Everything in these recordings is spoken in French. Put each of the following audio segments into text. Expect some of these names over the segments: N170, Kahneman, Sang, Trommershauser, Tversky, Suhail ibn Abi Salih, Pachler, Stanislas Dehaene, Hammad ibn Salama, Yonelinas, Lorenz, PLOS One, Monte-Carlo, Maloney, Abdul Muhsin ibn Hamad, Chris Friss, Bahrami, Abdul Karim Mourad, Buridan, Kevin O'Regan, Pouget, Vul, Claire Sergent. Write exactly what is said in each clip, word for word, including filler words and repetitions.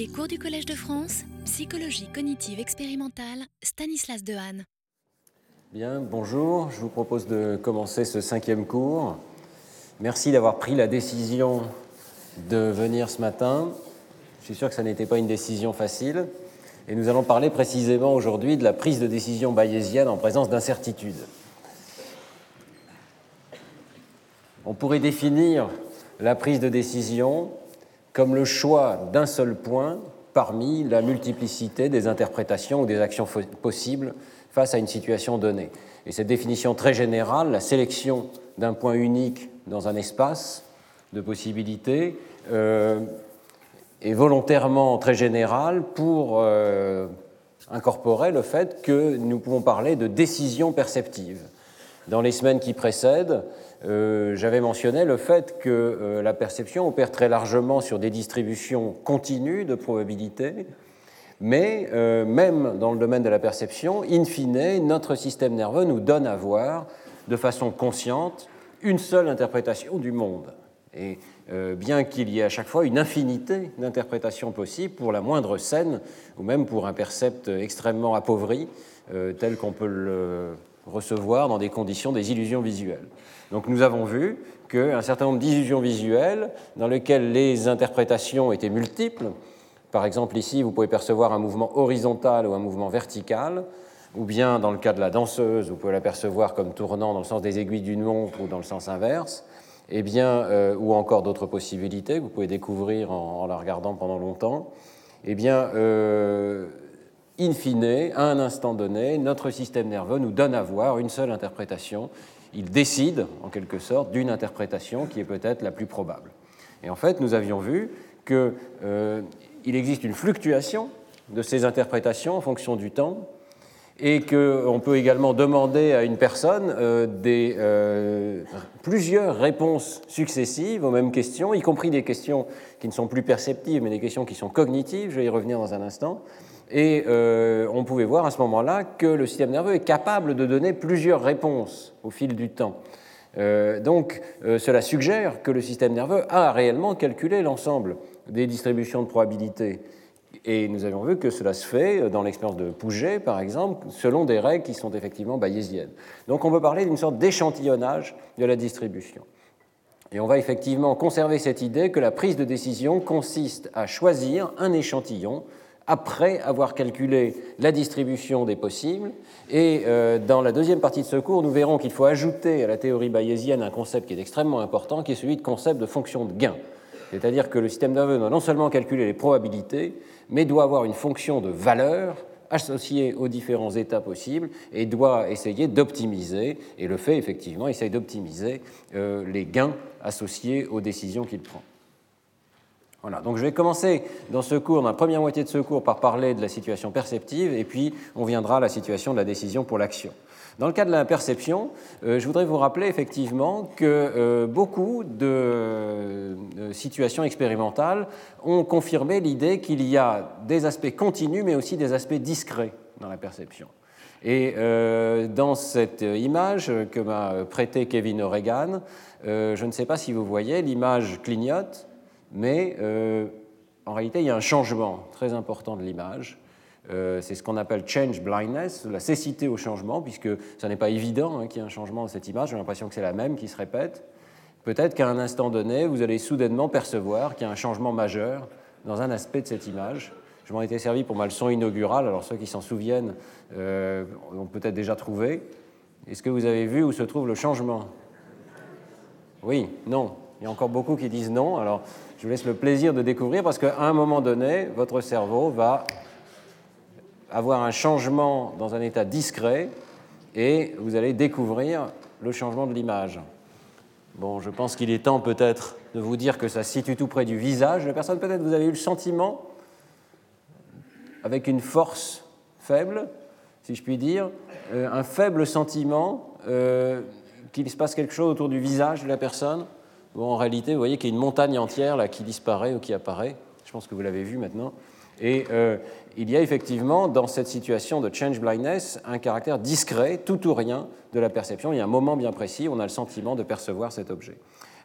Les cours du Collège de France, psychologie cognitive expérimentale, Stanislas Dehaene. Bien, bonjour, je vous propose de commencer ce cinquième cours. Merci d'avoir pris la décision de venir ce matin. Je suis sûr que ça n'était pas une décision facile. Et nous allons parler précisément aujourd'hui de la prise de décision bayésienne en présence d'incertitudes. On pourrait définir la prise de décision comme le choix d'un seul point parmi la multiplicité des interprétations ou des actions possibles face à une situation donnée. Et cette définition très générale, la sélection d'un point unique dans un espace de possibilités, euh, est volontairement très générale pour euh, incorporer le fait que nous pouvons parler de décision perceptive. Dans les semaines qui précèdent, Euh, j'avais mentionné le fait que euh, la perception opère très largement sur des distributions continues de probabilités, mais euh, même dans le domaine de la perception, in fine, notre système nerveux nous donne à voir, de façon consciente, une seule interprétation du monde. Et euh, bien qu'il y ait à chaque fois une infinité d'interprétations possibles pour la moindre scène, ou même pour un percept extrêmement appauvri, euh, tel qu'on peut le recevoir dans des conditions des illusions visuelles. Donc nous avons vu qu'un certain nombre d'illusions visuelles dans lesquelles les interprétations étaient multiples, par exemple ici vous pouvez percevoir un mouvement horizontal ou un mouvement vertical, ou bien dans le cas de la danseuse vous pouvez la percevoir comme tournant dans le sens des aiguilles d'une montre ou dans le sens inverse, et bien, euh, ou encore d'autres possibilités que vous pouvez découvrir en, en la regardant pendant longtemps, et bien... Euh, in fine, à un instant donné, notre système nerveux nous donne à voir une seule interprétation. Il décide, en quelque sorte, d'une interprétation qui est peut-être la plus probable. Et en fait, nous avions vu qu'il euh, existe une fluctuation de ces interprétations en fonction du temps et qu'on peut également demander à une personne euh, des, euh, plusieurs réponses successives aux mêmes questions, y compris des questions qui ne sont plus perceptives, mais des questions qui sont cognitives. Je vais y revenir dans un instant. Et euh, on pouvait voir à ce moment-là que le système nerveux est capable de donner plusieurs réponses au fil du temps. Euh, donc, euh, cela suggère que le système nerveux a réellement calculé l'ensemble des distributions de probabilités. Et nous avons vu que cela se fait dans l'expérience de Pouget, par exemple, selon des règles qui sont effectivement bayésiennes. Donc, on peut parler d'une sorte d'échantillonnage de la distribution. Et on va effectivement conserver cette idée que la prise de décision consiste à choisir un échantillon après avoir calculé la distribution des possibles. Et euh, dans la deuxième partie de ce cours, nous verrons qu'il faut ajouter à la théorie bayésienne un concept qui est extrêmement important, qui est celui de concept de fonction de gain. C'est-à-dire que le système nerveux doit non seulement calculer les probabilités, mais doit avoir une fonction de valeur associée aux différents états possibles et doit essayer d'optimiser, et le fait effectivement, essaye d'optimiser euh, les gains associés aux décisions qu'il prend. Voilà, donc je vais commencer dans ce cours, dans la première moitié de ce cours, par parler de la situation perceptive, et puis on viendra à la situation de la décision pour l'action. Dans le cas de la perception, euh, je voudrais vous rappeler effectivement que euh, beaucoup de euh, situations expérimentales ont confirmé l'idée qu'il y a des aspects continus, mais aussi des aspects discrets dans la perception. Et euh, dans cette image que m'a prêtée Kevin O'Regan, euh, je ne sais pas si vous voyez, l'image clignote, mais euh, en réalité, il y a un changement très important de l'image. Euh, c'est ce qu'on appelle « change blindness », la cécité au changement, puisque ça n'est pas évident hein, qu'il y ait un changement dans cette image. J'ai l'impression que c'est la même qui se répète. Peut-être qu'à un instant donné, vous allez soudainement percevoir qu'il y a un changement majeur dans un aspect de cette image. Je m'en étais servi pour ma leçon inaugurale. Alors ceux qui s'en souviennent euh, l'ont peut-être déjà trouvé. Est-ce que vous avez vu où se trouve le changement ? Oui, non. Il y a encore beaucoup qui disent non. Alors, je vous laisse le plaisir de découvrir parce qu'à un moment donné, votre cerveau va avoir un changement dans un état discret et vous allez découvrir le changement de l'image. Bon, je pense qu'il est temps peut-être de vous dire que ça se situe tout près du visage. La personne, peut-être, vous avez eu le sentiment, avec une force faible, si je puis dire, euh, un faible sentiment euh, qu'il se passe quelque chose autour du visage de la personne. Bon, en réalité, vous voyez qu'il y a une montagne entière là, qui disparaît ou qui apparaît. Je pense que vous l'avez vu maintenant. Et euh, il y a effectivement, dans cette situation de change blindness, un caractère discret, tout ou rien, de la perception. Il y a un moment bien précis où on a le sentiment de percevoir cet objet.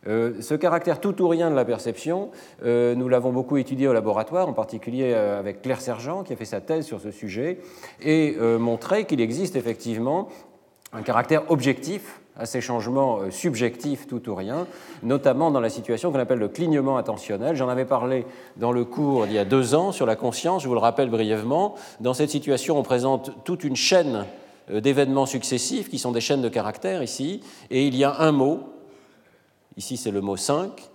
Euh, ce caractère tout ou rien de la perception, euh, nous l'avons beaucoup étudié au laboratoire, en particulier avec Claire Sergent, qui a fait sa thèse sur ce sujet, et euh, montré qu'il existe effectivement un caractère objectif à ces changements subjectifs tout ou rien, notamment dans la situation qu'on appelle le clignement attentionnel. J'en avais parlé dans le cours d'il y a deux ans sur la conscience, je vous le rappelle brièvement. Dans cette situation, on présente toute une chaîne d'événements successifs qui sont des chaînes de caractères ici, et il y a un mot, ici c'est le mot cinq,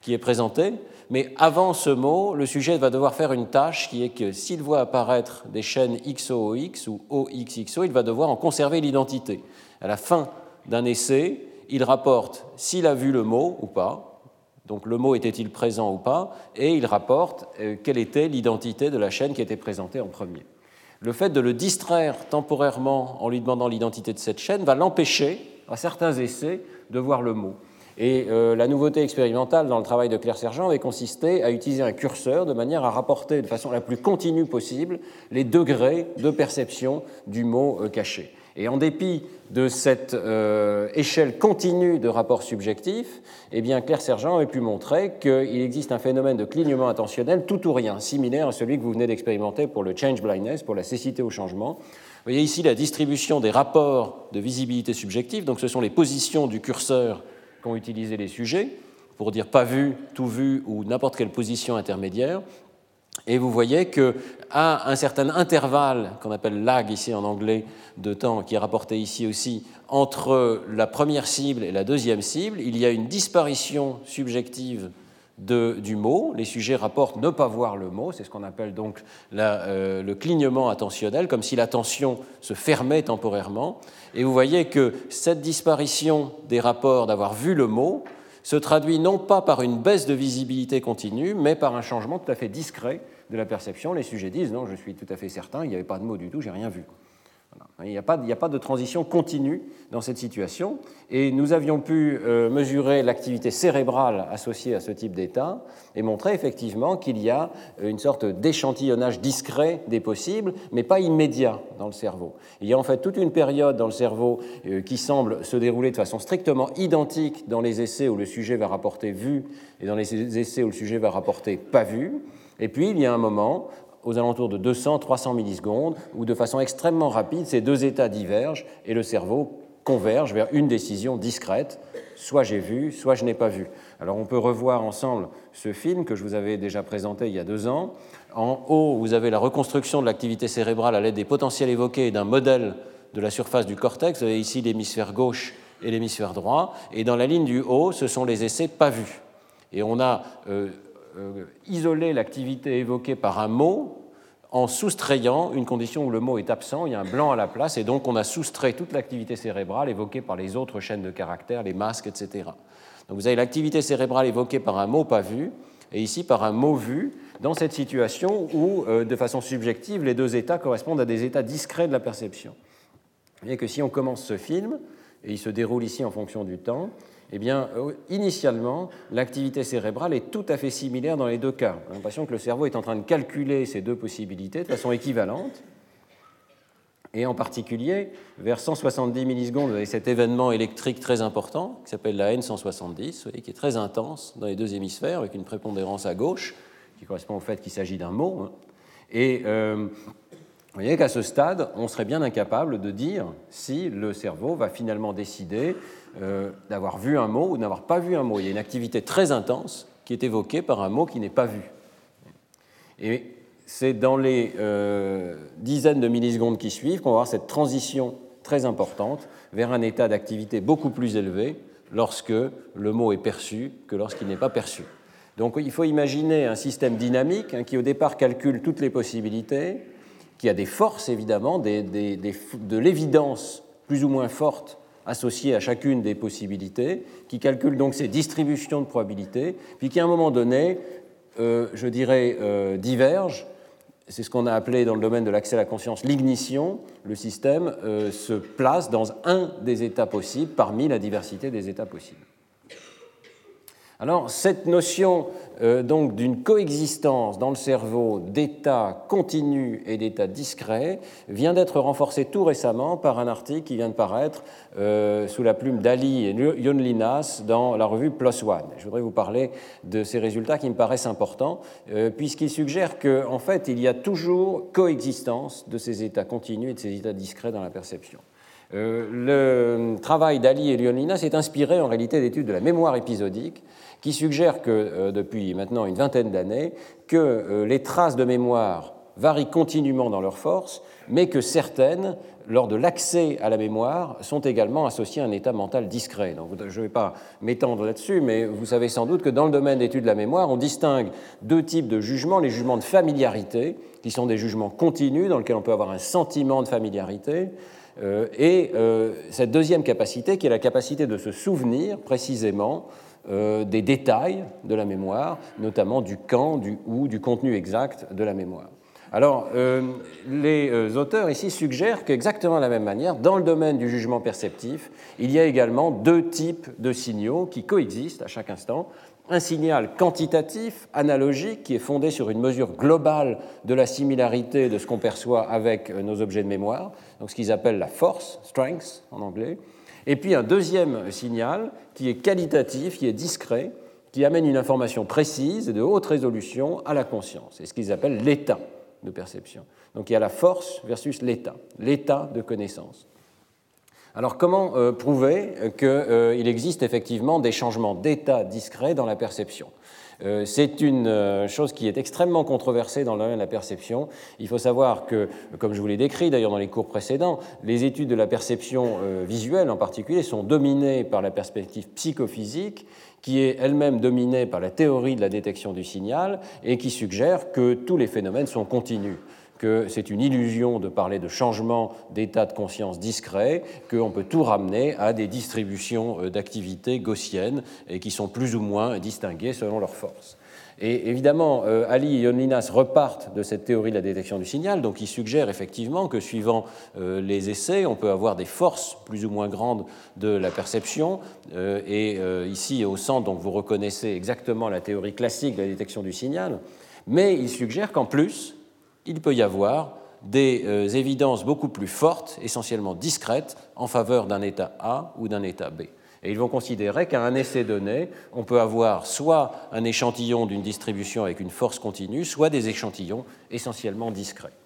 qui est présenté, mais avant ce mot, le sujet va devoir faire une tâche qui est que s'il voit apparaître des chaînes X O O X ou O X X O, il va devoir en conserver l'identité. À la fin d'un essai, il rapporte s'il a vu le mot ou pas, donc le mot était-il présent ou pas, et il rapporte quelle était l'identité de la chaîne qui était présentée en premier. Le fait de le distraire temporairement en lui demandant l'identité de cette chaîne va l'empêcher, à certains essais, de voir le mot. Et euh, la nouveauté expérimentale dans le travail de Claire Sergent avait consisté à utiliser un curseur de manière à rapporter de façon la plus continue possible les degrés de perception du mot euh, caché. Et en dépit de cette euh, échelle continue de rapports subjectifs, eh bien Claire Sergent avait pu montrer qu'il existe un phénomène de clignement attentionnel tout ou rien, similaire à celui que vous venez d'expérimenter pour le change blindness, pour la cécité au changement. Vous voyez ici la distribution des rapports de visibilité subjective, donc ce sont les positions du curseur qu'ont utilisé les sujets, pour dire pas vu, tout vu ou n'importe quelle position intermédiaire. Et vous voyez qu'à un certain intervalle, qu'on appelle lag ici en anglais, de temps, qui est rapporté ici aussi, entre la première cible et la deuxième cible, il y a une disparition subjective de, du mot. Les sujets rapportent ne pas voir le mot, c'est ce qu'on appelle donc la, euh, le clignement attentionnel, comme si l'attention se fermait temporairement. Et vous voyez que cette disparition des rapports d'avoir vu le mot se traduit non pas par une baisse de visibilité continue, mais par un changement tout à fait discret de la perception. Les sujets disent « non, je suis tout à fait certain, il n'y avait pas de mot du tout, j'ai rien vu ». Il n'y a, a pas de transition continue dans cette situation. Et nous avions pu euh, mesurer l'activité cérébrale associée à ce type d'état et montrer effectivement qu'il y a une sorte d'échantillonnage discret des possibles, mais pas immédiat dans le cerveau. Il y a en fait toute une période dans le cerveau euh, qui semble se dérouler de façon strictement identique dans les essais où le sujet va rapporter « vu » et dans les essais où le sujet va rapporter « pas vu ». Et puis il y a un moment aux alentours de deux cents à trois cents millisecondes, où de façon extrêmement rapide, ces deux états divergent et le cerveau converge vers une décision discrète, soit j'ai vu, soit je n'ai pas vu. Alors on peut revoir ensemble ce film que je vous avais déjà présenté il y a deux ans. En haut, vous avez la reconstruction de l'activité cérébrale à l'aide des potentiels évoqués et d'un modèle de la surface du cortex. Vous avez ici l'hémisphère gauche et l'hémisphère droit. Et dans la ligne du haut, ce sont les essais pas vus. Et on a... Euh, isoler l'activité évoquée par un mot en soustrayant une condition où le mot est absent, il y a un blanc à la place, et donc on a soustrait toute l'activité cérébrale évoquée par les autres chaînes de caractères, les masques, et cetera. Donc vous avez l'activité cérébrale évoquée par un mot pas vu, et ici par un mot vu, dans cette situation où, de façon subjective, les deux états correspondent à des états discrets de la perception. Vous voyez que si on commence ce film, et il se déroule ici en fonction du temps, eh bien, initialement, l'activité cérébrale est tout à fait similaire dans les deux cas. On a l'impression que le cerveau est en train de calculer ces deux possibilités de façon équivalente. Et en particulier, vers cent soixante-dix millisecondes, vous avez cet événement électrique très important qui s'appelle la N cent soixante-dix, vous voyez, qui est très intense dans les deux hémisphères, avec une prépondérance à gauche, qui correspond au fait qu'il s'agit d'un mot. Et euh, vous voyez qu'à ce stade, on serait bien incapable de dire si le cerveau va finalement décider Euh, d'avoir vu un mot ou d'avoir pas vu un mot. Il y a une activité très intense qui est évoquée par un mot qui n'est pas vu. Et c'est dans les euh, dizaines de millisecondes qui suivent qu'on va avoir cette transition très importante vers un état d'activité beaucoup plus élevé lorsque le mot est perçu que lorsqu'il n'est pas perçu. Donc il faut imaginer un système dynamique hein, qui au départ calcule toutes les possibilités, qui a des forces évidemment, des, des, des, de l'évidence plus ou moins forte associés à chacune des possibilités, qui calcule donc ces distributions de probabilités, puis qui à un moment donné, euh, je dirais, euh, divergent. C'est ce qu'on a appelé dans le domaine de l'accès à la conscience l'ignition. Le système euh, se place dans un des états possibles parmi la diversité des états possibles. Alors, cette notion euh, donc d'une coexistence dans le cerveau d'état continu et d'état discret vient d'être renforcée tout récemment par un article qui vient de paraître euh, sous la plume d'Ali et Yonelinas dans la revue PLOS One. Je voudrais vous parler de ces résultats qui me paraissent importants, euh, puisqu'ils suggèrent qu'en fait, il y a toujours coexistence de ces états continus et de ces états discrets dans la perception. Euh, le travail d'Ali et Yonelinas s'est inspiré en réalité d'études de la mémoire épisodique qui suggèrent que, euh, depuis maintenant une vingtaine d'années, que euh, les traces de mémoire varient continuellement dans leur force, mais que certaines, lors de l'accès à la mémoire, sont également associées à un état mental discret. Donc, je ne vais pas m'étendre là-dessus, mais vous savez sans doute que dans le domaine d'études de la mémoire, on distingue deux types de jugements, les jugements de familiarité, qui sont des jugements continus dans lesquels on peut avoir un sentiment de familiarité, Euh, et euh, cette deuxième capacité, qui est la capacité de se souvenir précisément euh, des détails de la mémoire, notamment du quand, du où, du contenu exact de la mémoire. Alors, euh, les auteurs ici suggèrent qu'exactement de la même manière, dans le domaine du jugement perceptif, il y a également deux types de signaux qui coexistent à chaque instant. Un signal quantitatif, analogique, qui est fondé sur une mesure globale de la similarité de ce qu'on perçoit avec nos objets de mémoire, donc ce qu'ils appellent la force, strength en anglais. Et puis un deuxième signal qui est qualitatif, qui est discret, qui amène une information précise et de haute résolution à la conscience. C'est ce qu'ils appellent l'état de perception. Donc il y a la force versus l'état, l'état de connaissance. Alors, comment euh, prouver qu'il euh, existe effectivement des changements d'état discrets dans la perception ? Euh, c'est une euh, chose qui est extrêmement controversée dans le domaine de la perception. Il faut savoir que, comme je vous l'ai décrit d'ailleurs dans les cours précédents, les études de la perception euh, visuelle en particulier sont dominées par la perspective psychophysique, qui est elle-même dominée par la théorie de la détection du signal et qui suggère que tous les phénomènes sont continus, que c'est une illusion de parler de changement d'état de conscience discret, qu'on peut tout ramener à des distributions d'activités gaussiennes et qui sont plus ou moins distinguées selon leurs forces. Et évidemment, Ali et Yonelinas repartent de cette théorie de la détection du signal, donc ils suggèrent effectivement que suivant les essais, on peut avoir des forces plus ou moins grandes de la perception. Et ici, au centre, donc, vous reconnaissez exactement la théorie classique de la détection du signal, mais ils suggèrent qu'en plus, il peut y avoir des euh, évidences beaucoup plus fortes, essentiellement discrètes, en faveur d'un état A ou d'un état B. Et ils vont considérer qu'à un essai donné, on peut avoir soit un échantillon d'une distribution avec une force continue, soit des échantillons essentiellement discrets.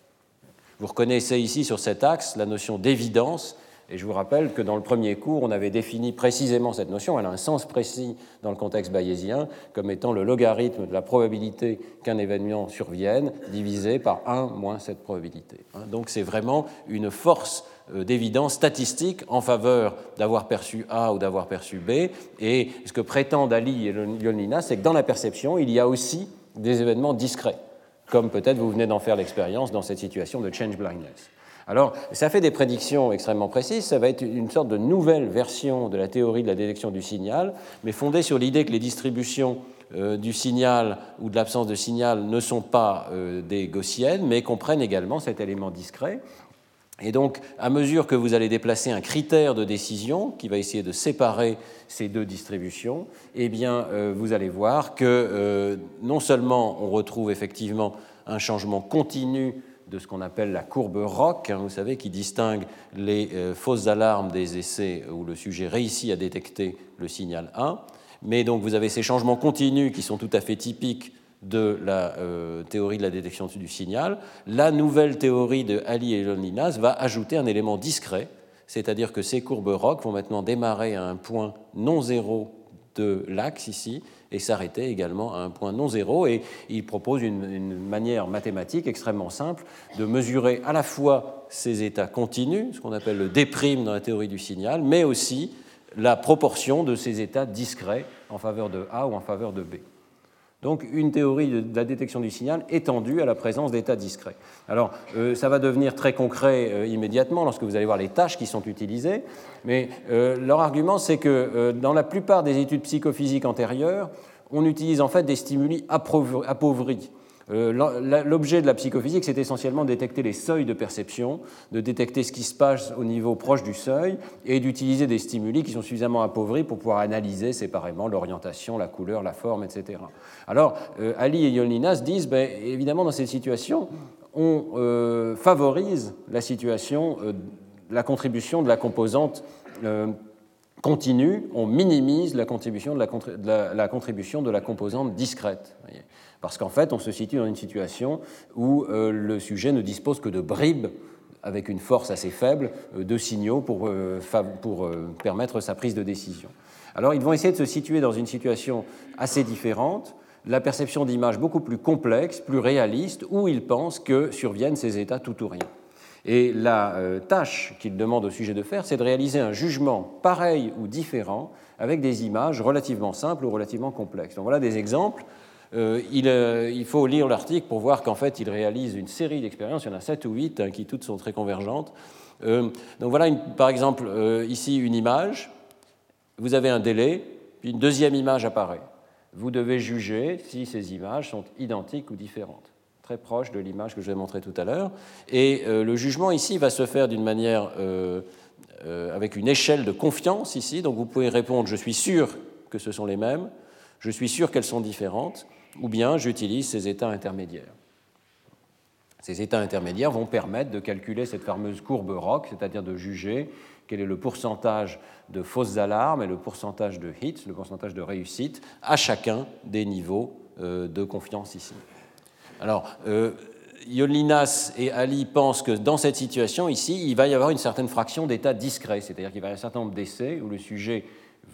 Vous reconnaissez ici sur cet axe la notion d'évidence, et je vous rappelle que dans le premier cours, on avait défini précisément cette notion, elle a un sens précis dans le contexte bayésien, comme étant le logarithme de la probabilité qu'un événement survienne, divisé par un moins cette probabilité. Donc c'est vraiment une force d'évidence statistique en faveur d'avoir perçu A ou d'avoir perçu B, et ce que prétendent Ali et Yonelinas, c'est que dans la perception, il y a aussi des événements discrets, comme peut-être vous venez d'en faire l'expérience dans cette situation de change blindness. Alors, ça fait des prédictions extrêmement précises, ça va être une sorte de nouvelle version de la théorie de la détection du signal, mais fondée sur l'idée que les distributions euh, du signal ou de l'absence de signal ne sont pas euh, des gaussiennes, mais comprennent également cet élément discret. Et donc, à mesure que vous allez déplacer un critère de décision qui va essayer de séparer ces deux distributions, eh bien, euh, vous allez voir que euh, non seulement on retrouve effectivement un changement continu de ce qu'on appelle la courbe R O C, hein, vous savez, qui distingue les euh, fausses alarmes des essais où le sujet réussit à détecter le signal A. Mais donc vous avez ces changements continus qui sont tout à fait typiques de la euh, théorie de la détection du signal. La nouvelle théorie de Ali et Yonelinas va ajouter un élément discret, c'est-à-dire que ces courbes R O C vont maintenant démarrer à un point non zéro de l'axe ici, et s'arrêter également à un point non zéro. Et il propose une, une manière mathématique extrêmement simple de mesurer à la fois ces états continus, ce qu'on appelle le déprime dans la théorie du signal, mais aussi la proportion de ces états discrets en faveur de A ou en faveur de B. Donc une théorie de la détection du signal étendue à la présence d'états discrets. Alors euh, ça va devenir très concret euh, immédiatement lorsque vous allez voir les tâches qui sont utilisées, mais euh, leur argument c'est que euh, dans la plupart des études psychophysiques antérieures, on utilise en fait des stimuli appauvris. Euh, l'objet de la psychophysique, c'est essentiellement de détecter les seuils de perception, de détecter ce qui se passe au niveau proche du seuil et d'utiliser des stimuli qui sont suffisamment appauvris pour pouvoir analyser séparément l'orientation, la couleur, la forme, et cetera. Alors, euh, Ali et Yonelinas disent, ben, évidemment, dans ces situations, on euh, favorise la situation, euh, la contribution de la composante euh, continue, on minimise la contribution de la, contri- de la, la, contribution de la composante discrète. Voyez. Parce qu'en fait, on se situe dans une situation où euh, le sujet ne dispose que de bribes, avec une force assez faible, euh, de signaux pour, euh, fab- pour euh, permettre sa prise de décision. Alors, ils vont essayer de se situer dans une situation assez différente, la perception d'images beaucoup plus complexe, plus réaliste, où ils pensent que surviennent ces états tout ou rien. Et la euh, tâche qu'ils demandent au sujet de faire, c'est de réaliser un jugement pareil ou différent avec des images relativement simples ou relativement complexes. Donc voilà des exemples. Euh, il, euh, il faut lire l'article pour voir qu'en fait, il réalise une série d'expériences, il y en a sept ou huit, hein, qui toutes sont très convergentes. Euh, donc voilà, une, par exemple, euh, ici, une image, vous avez un délai, puis une deuxième image apparaît. Vous devez juger si ces images sont identiques ou différentes, très proches de l'image que je vais montrer tout à l'heure. Et euh, le jugement ici va se faire d'une manière, euh, euh, avec une échelle de confiance ici, donc vous pouvez répondre « je suis sûr que ce sont les mêmes », « je suis sûr qu'elles sont différentes », ou bien j'utilise ces états intermédiaires. Ces états intermédiaires vont permettre de calculer cette fameuse courbe R O C, c'est-à-dire de juger quel est le pourcentage de fausses alarmes et le pourcentage de hits, le pourcentage de réussite, à chacun des niveaux euh, de confiance ici. Alors, euh, Yonelinas et Ali pensent que dans cette situation ici, il va y avoir une certaine fraction d'états discrets, c'est-à-dire qu'il va y avoir un certain nombre d'essais où le sujet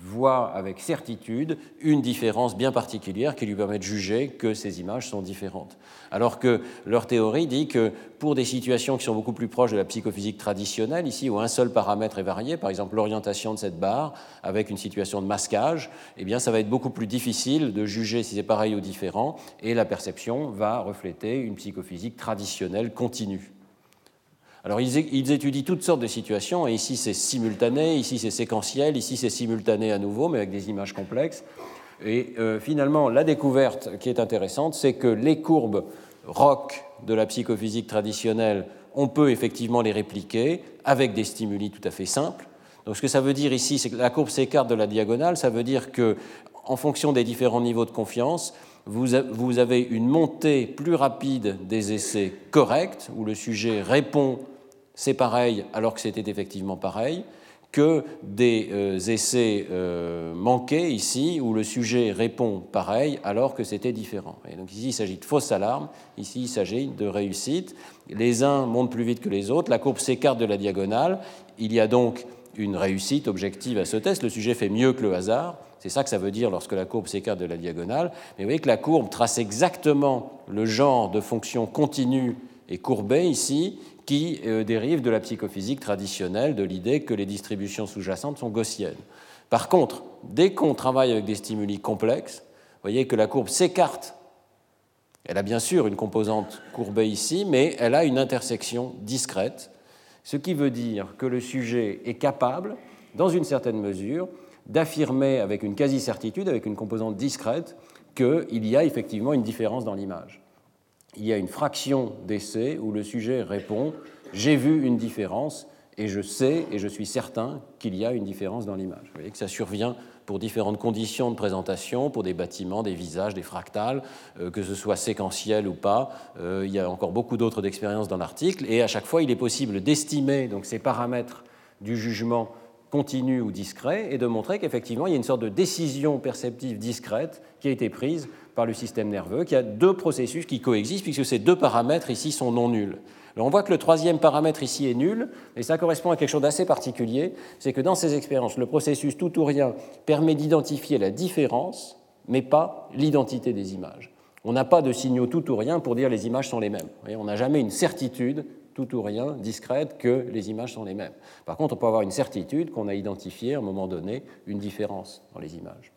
voit avec certitude une différence bien particulière qui lui permet de juger que ces images sont différentes. Alors que leur théorie dit que pour des situations qui sont beaucoup plus proches de la psychophysique traditionnelle, ici où un seul paramètre est varié, par exemple l'orientation de cette barre avec une situation de masquage, eh bien ça va être beaucoup plus difficile de juger si c'est pareil ou différent, et la perception va refléter une psychophysique traditionnelle continue. Alors, ils étudient toutes sortes de situations, et ici c'est simultané, ici c'est séquentiel, ici c'est simultané à nouveau, mais avec des images complexes. Et euh, finalement, la découverte qui est intéressante, c'est que les courbes R O C de la psychophysique traditionnelle, on peut effectivement les répliquer avec des stimuli tout à fait simples. Donc, ce que ça veut dire ici, c'est que la courbe s'écarte de la diagonale, ça veut dire que, en fonction des différents niveaux de confiance, vous avez une montée plus rapide des essais corrects, où le sujet répond « c'est pareil » alors que c'était effectivement pareil, que des euh, essais euh, manqués ici, où le sujet répond « pareil » alors que c'était différent. Et donc ici, il s'agit de fausses alarmes, ici, il s'agit de réussite. Les uns montent plus vite que les autres, la courbe s'écarte de la diagonale, il y a donc une réussite objective à ce test, le sujet fait mieux que le hasard. C'est ça que ça veut dire lorsque la courbe s'écarte de la diagonale. Mais vous voyez que la courbe trace exactement le genre de fonction continue et courbée ici qui dérive de la psychophysique traditionnelle, de l'idée que les distributions sous-jacentes sont gaussiennes. Par contre, dès qu'on travaille avec des stimuli complexes, vous voyez que la courbe s'écarte. Elle a bien sûr une composante courbée ici, mais elle a une intersection discrète, ce qui veut dire que le sujet est capable, dans une certaine mesure, d'affirmer avec une quasi-certitude, avec une composante discrète, qu'il y a effectivement une différence dans l'image. Il y a une fraction d'essais où le sujet répond « j'ai vu une différence et je sais et je suis certain qu'il y a une différence dans l'image ». Vous voyez que ça survient pour différentes conditions de présentation, pour des bâtiments, des visages, des fractales, euh, que ce soit séquentiel ou pas. Euh, il y a encore beaucoup d'autres expériences dans l'article et à chaque fois, il est possible d'estimer donc, ces paramètres du jugement continu ou discret, et de montrer qu'effectivement, il y a une sorte de décision perceptive discrète qui a été prise par le système nerveux, qu'il y a deux processus qui coexistent, puisque ces deux paramètres ici sont non nuls. Alors on voit que le troisième paramètre ici est nul, et ça correspond à quelque chose d'assez particulier, c'est que dans ces expériences, le processus tout ou rien permet d'identifier la différence, mais pas l'identité des images. On n'a pas de signaux tout ou rien pour dire les images sont les mêmes. Vous voyez, on n'a jamais une certitude tout ou rien, discrète, que les images sont les mêmes. Par contre, on peut avoir une certitude qu'on a identifié à un moment donné une différence dans les images.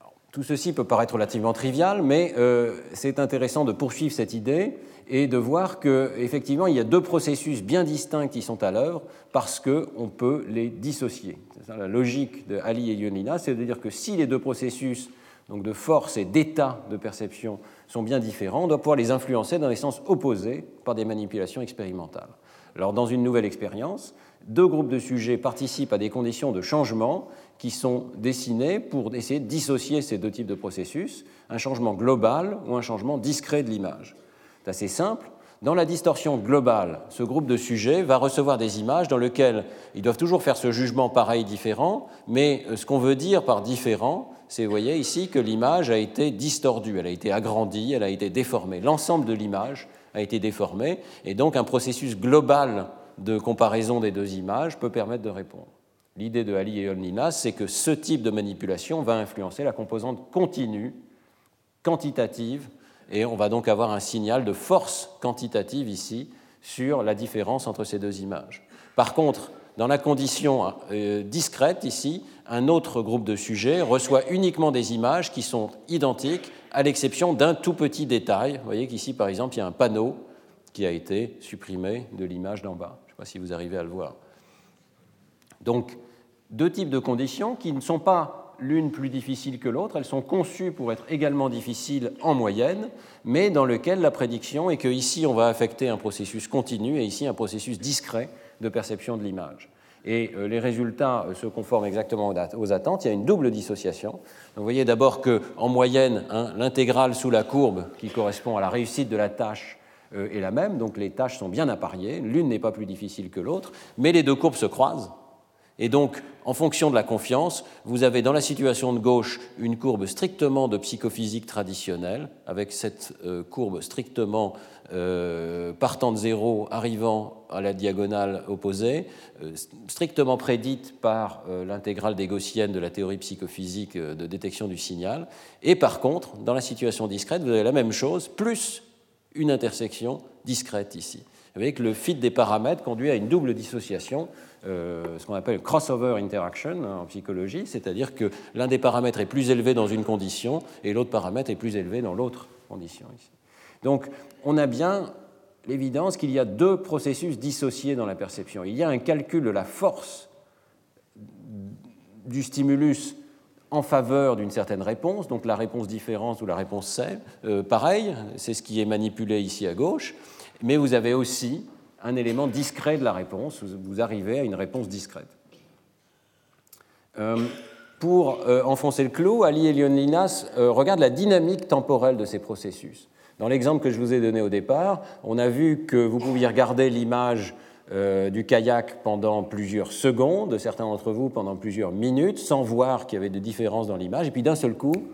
Alors, tout ceci peut paraître relativement trivial, mais euh, c'est intéressant de poursuivre cette idée et de voir qu'effectivement, il y a deux processus bien distincts qui sont à l'œuvre parce qu'on peut les dissocier. C'est ça, la logique de Ali et Yonelinas, c'est de dire que si les deux processus donc de force et d'état de perception sont bien différents, on doit pouvoir les influencer dans les sens opposés par des manipulations expérimentales. Alors, dans une nouvelle expérience, deux groupes de sujets participent à des conditions de changement qui sont dessinées pour essayer de dissocier ces deux types de processus, un changement global ou un changement discret de l'image. C'est assez simple. Dans la distorsion globale, ce groupe de sujets va recevoir des images dans lesquelles ils doivent toujours faire ce jugement pareil, différent, mais ce qu'on veut dire par différent, c'est, vous voyez ici, que l'image a été distordue, elle a été agrandie, elle a été déformée. L'ensemble de l'image a été déformé, et donc un processus global de comparaison des deux images peut permettre de répondre. L'idée de Ali et Yonelinas, c'est que ce type de manipulation va influencer la composante continue, quantitative, et on va donc avoir un signal de force quantitative ici sur la différence entre ces deux images. Par contre, dans la condition euh, discrète ici, un autre groupe de sujets reçoit uniquement des images qui sont identiques à l'exception d'un tout petit détail. Vous voyez qu'ici, par exemple, il y a un panneau qui a été supprimé de l'image d'en bas. Je ne sais pas si vous arrivez à le voir. Donc, deux types de conditions qui ne sont pas l'une plus difficile que l'autre, elles sont conçues pour être également difficiles en moyenne, mais dans lequel la prédiction est que ici on va affecter un processus continu et ici un processus discret de perception de l'image. Et les résultats se conforment exactement aux attentes, il y a une double dissociation. Donc vous voyez d'abord qu'en moyenne, hein, l'intégrale sous la courbe qui correspond à la réussite de la tâche euh, est la même, donc les tâches sont bien appariées, l'une n'est pas plus difficile que l'autre, mais les deux courbes se croisent. Et donc, en fonction de la confiance, vous avez dans la situation de gauche une courbe strictement de psychophysique traditionnelle, avec cette euh, courbe strictement euh, partant de zéro, arrivant à la diagonale opposée, euh, strictement prédite par euh, l'intégrale des gaussiennes de la théorie psychophysique euh, de détection du signal. Et par contre, dans la situation discrète, vous avez la même chose, plus une intersection discrète ici. Vous voyez que le fit des paramètres conduit à une double dissociation, Euh, ce qu'on appelle crossover interaction hein, en psychologie, c'est-à-dire que l'un des paramètres est plus élevé dans une condition et l'autre paramètre est plus élevé dans l'autre condition. Ici. Donc, on a bien l'évidence qu'il y a deux processus dissociés dans la perception. Il y a un calcul de la force du stimulus en faveur d'une certaine réponse, donc la réponse différente ou la réponse celle, euh, pareil, c'est ce qui est manipulé ici à gauche, mais vous avez aussi un élément discret de la réponse, vous arrivez à une réponse discrète. Euh, pour euh, enfoncer le clou, Ali et Yonelinas euh, regardent la dynamique temporelle de ces processus. Dans l'exemple que je vous ai donné au départ, on a vu que vous pouviez regarder l'image euh, du kayak pendant plusieurs secondes, certains d'entre vous pendant plusieurs minutes, sans voir qu'il y avait de différence dans l'image, et puis d'un seul coup,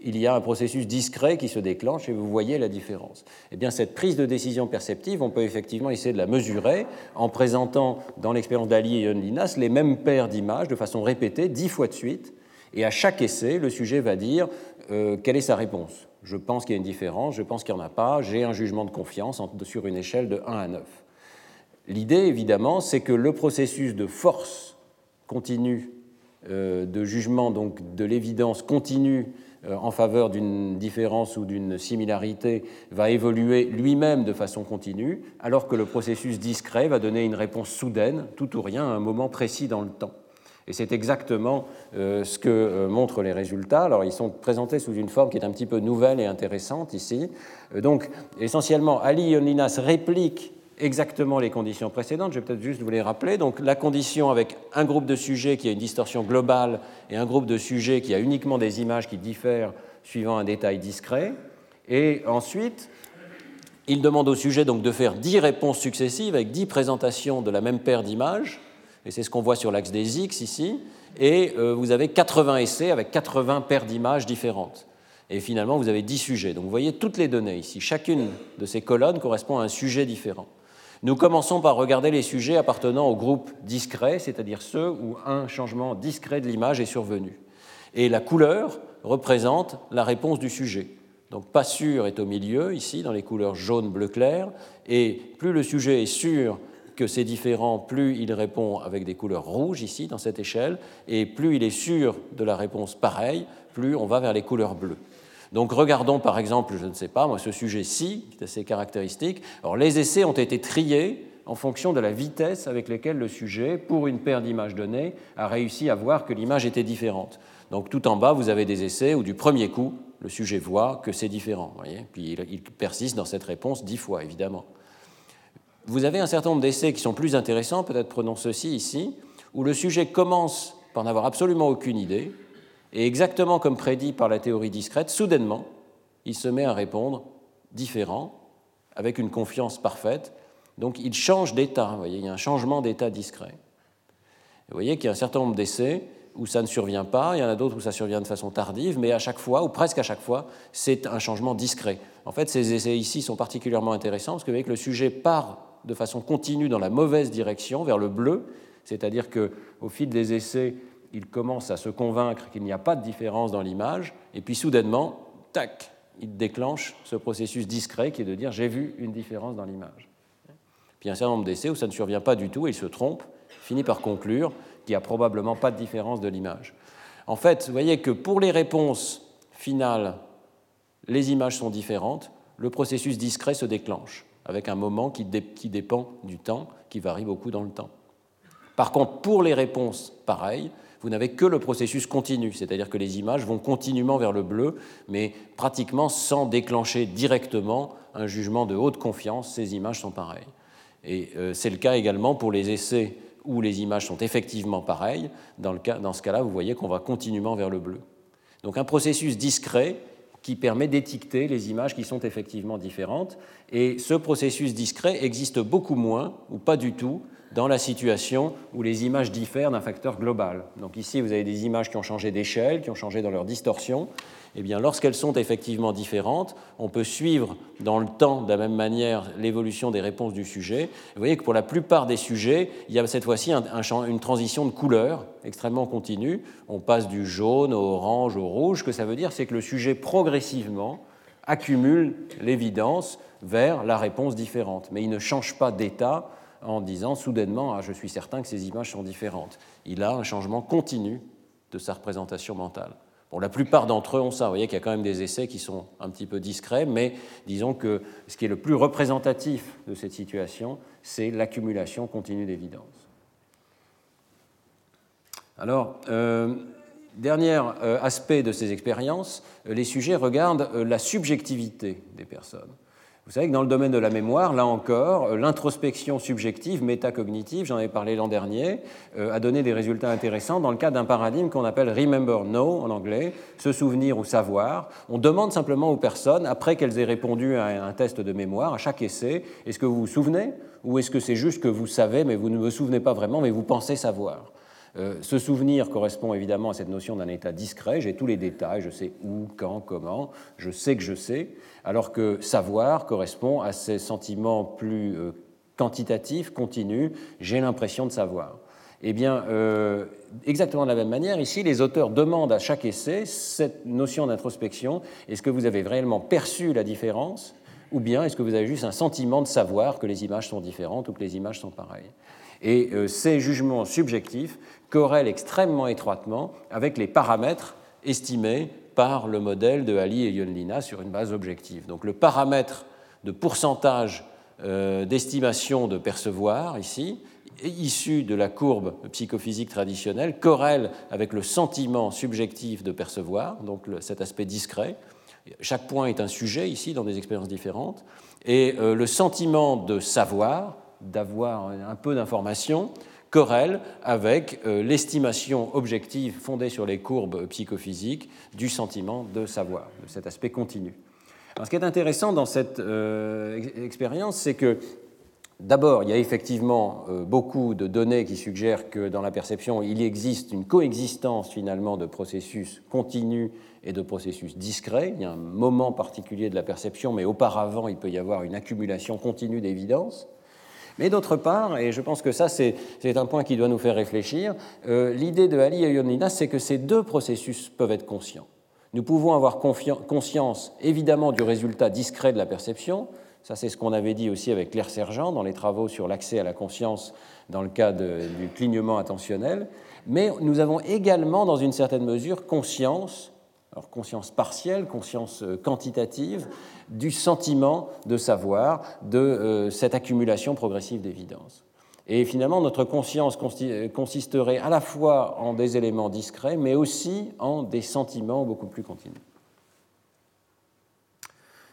il y a un processus discret qui se déclenche et vous voyez la différence. Eh bien, cette prise de décision perceptive, on peut effectivement essayer de la mesurer en présentant dans l'expérience d'Ali et Yonelinas les mêmes paires d'images de façon répétée, dix fois de suite, et à chaque essai, le sujet va dire euh, quelle est sa réponse. Je pense qu'il y a une différence, je pense qu'il n'y en a pas, j'ai un jugement de confiance sur une échelle de un à neuf. L'idée, évidemment, c'est que le processus de force continue, euh, de jugement, donc de l'évidence continue, en faveur d'une différence ou d'une similarité va évoluer lui-même de façon continue, alors que le processus discret va donner une réponse soudaine, tout ou rien, à un moment précis dans le temps. Et c'est exactement euh, ce que euh, montrent les résultats. Alors, ils sont présentés sous une forme qui est un petit peu nouvelle et intéressante ici. Euh, donc, essentiellement, Ali et Yonelinas répliquent exactement les conditions précédentes, je vais peut-être juste vous les rappeler. Donc, la condition avec un groupe de sujets qui a une distorsion globale et un groupe de sujets qui a uniquement des images qui diffèrent suivant un détail discret. Et ensuite, il demande au sujet donc de faire dix réponses successives avec dix présentations de la même paire d'images, et c'est ce qu'on voit sur l'axe des X ici, et euh, vous avez quatre-vingts essais avec quatre-vingts paires d'images différentes. Et finalement, vous avez dix sujets. Donc, vous voyez toutes les données ici. Chacune de ces colonnes correspond à un sujet différent. Nous commençons par regarder les sujets appartenant au groupe discret, c'est-à-dire ceux où un changement discret de l'image est survenu. Et la couleur représente la réponse du sujet. Donc pas sûr est au milieu, ici, dans les couleurs jaune-bleu clair, et plus le sujet est sûr que c'est différent, plus il répond avec des couleurs rouges, ici, dans cette échelle, et plus il est sûr de la réponse pareille, plus on va vers les couleurs bleues. Donc regardons par exemple, je ne sais pas, moi, ce sujet-ci, qui est assez caractéristique. Alors les essais ont été triés en fonction de la vitesse avec laquelle le sujet, pour une paire d'images données, a réussi à voir que l'image était différente. Donc tout en bas, vous avez des essais où du premier coup, le sujet voit que c'est différent. Voyez, puis il, il persiste dans cette réponse dix fois, évidemment. Vous avez un certain nombre d'essais qui sont plus intéressants, peut-être prenons ceci ici, où le sujet commence par n'avoir absolument aucune idée, et exactement comme prédit par la théorie discrète, soudainement, il se met à répondre différent, avec une confiance parfaite. Donc il change d'état, vous voyez, il y a un changement d'état discret. Vous voyez qu'il y a un certain nombre d'essais où ça ne survient pas, il y en a d'autres où ça survient de façon tardive, mais à chaque fois, ou presque à chaque fois, c'est un changement discret. En fait, ces essais ici sont particulièrement intéressants parce que vous voyez que le sujet part de façon continue dans la mauvaise direction, vers le bleu, c'est-à-dire qu'au fil des essais, il commence à se convaincre qu'il n'y a pas de différence dans l'image, et puis soudainement, tac, il déclenche ce processus discret qui est de dire « j'ai vu une différence dans l'image ». Puis il y a un certain nombre d'essais où ça ne survient pas du tout, et il se trompe, finit par conclure qu'il n'y a probablement pas de différence de l'image. En fait, vous voyez que pour les réponses finales, les images sont différentes, le processus discret se déclenche, avec un moment qui, dé- qui dépend du temps, qui varie beaucoup dans le temps. Par contre, pour les réponses pareilles, vous n'avez que le processus continu, c'est-à-dire que les images vont continuellement vers le bleu, mais pratiquement sans déclencher directement un jugement de haute confiance, ces images sont pareilles. Et euh, c'est le cas également pour les essais où les images sont effectivement pareilles. Dans, le cas, dans ce cas-là, vous voyez qu'on va continuellement vers le bleu. Donc un processus discret qui permet d'étiqueter les images qui sont effectivement différentes. Et ce processus discret existe beaucoup moins, ou pas du tout, dans la situation où les images diffèrent d'un facteur global. Donc ici, vous avez des images qui ont changé d'échelle, qui ont changé dans leur distorsion. Eh bien, lorsqu'elles sont effectivement différentes, on peut suivre dans le temps, de la même manière, l'évolution des réponses du sujet. Et vous voyez que pour la plupart des sujets, il y a cette fois-ci un, un, une transition de couleur extrêmement continue. On passe du jaune au orange au rouge. Ce que ça veut dire, c'est que le sujet, progressivement, accumule l'évidence vers la réponse différente. Mais il ne change pas d'état en disant soudainement ah, « je suis certain que ces images sont différentes ». Il a un changement continu de sa représentation mentale. Bon, la plupart d'entre eux ont ça. Vous voyez qu'il y a quand même des essais qui sont un petit peu discrets, mais disons que ce qui est le plus représentatif de cette situation, c'est l'accumulation continue d'évidence. Alors, euh, dernier aspect de ces expériences, les sujets regardent la subjectivité des personnes. Vous savez que dans le domaine de la mémoire, là encore, l'introspection subjective, métacognitive, j'en avais parlé l'an dernier, euh, a donné des résultats intéressants dans le cadre d'un paradigme qu'on appelle « remember know » en anglais, se souvenir ou savoir. On demande simplement aux personnes, après qu'elles aient répondu à un test de mémoire, à chaque essai, est-ce que vous vous souvenez ou est-ce que c'est juste que vous savez mais vous ne vous souvenez pas vraiment mais vous pensez savoir ? Euh, ce souvenir correspond évidemment à cette notion d'un état discret, j'ai tous les détails, je sais où, quand, comment, je sais que je sais, alors que savoir correspond à ces sentiments plus euh, quantitatifs, continus, j'ai l'impression de savoir. Eh bien, euh, exactement de la même manière, ici, les auteurs demandent à chaque essai cette notion d'introspection, est-ce que vous avez réellement perçu la différence, ou bien est-ce que vous avez juste un sentiment de savoir que les images sont différentes ou que les images sont pareilles ? Et euh, ces jugements subjectifs corrèlent extrêmement étroitement avec les paramètres estimés par le modèle de Ali et Yonelinas sur une base objective. Donc le paramètre de pourcentage euh, d'estimation de percevoir, ici, issu de la courbe psychophysique traditionnelle, corrèle avec le sentiment subjectif de percevoir, donc le, cet aspect discret. Chaque point est un sujet, ici, dans des expériences différentes. Et euh, le sentiment de savoir, d'avoir un peu d'informations, corrèle avec euh, l'estimation objective fondée sur les courbes psychophysiques du sentiment de savoir, de cet aspect continu. Alors, ce qui est intéressant dans cette euh, expérience, c'est que d'abord, il y a effectivement euh, beaucoup de données qui suggèrent que dans la perception, il existe une coexistence finalement de processus continus et de processus discrets. Il y a un moment particulier de la perception, mais auparavant, il peut y avoir une accumulation continue d'évidence. Mais d'autre part, et je pense que ça, c'est, c'est un point qui doit nous faire réfléchir, euh, l'idée de Ali et Yonelinas, c'est que ces deux processus peuvent être conscients. Nous pouvons avoir confi- conscience, évidemment, du résultat discret de la perception. Ça, c'est ce qu'on avait dit aussi avec Claire Sergent dans les travaux sur l'accès à la conscience dans le cas de, du clignement attentionnel. Mais nous avons également, dans une certaine mesure, conscience, alors conscience partielle, conscience quantitative, du sentiment de savoir, de euh, cette accumulation progressive d'évidence. Et finalement, notre conscience consisterait à la fois en des éléments discrets, mais aussi en des sentiments beaucoup plus continus.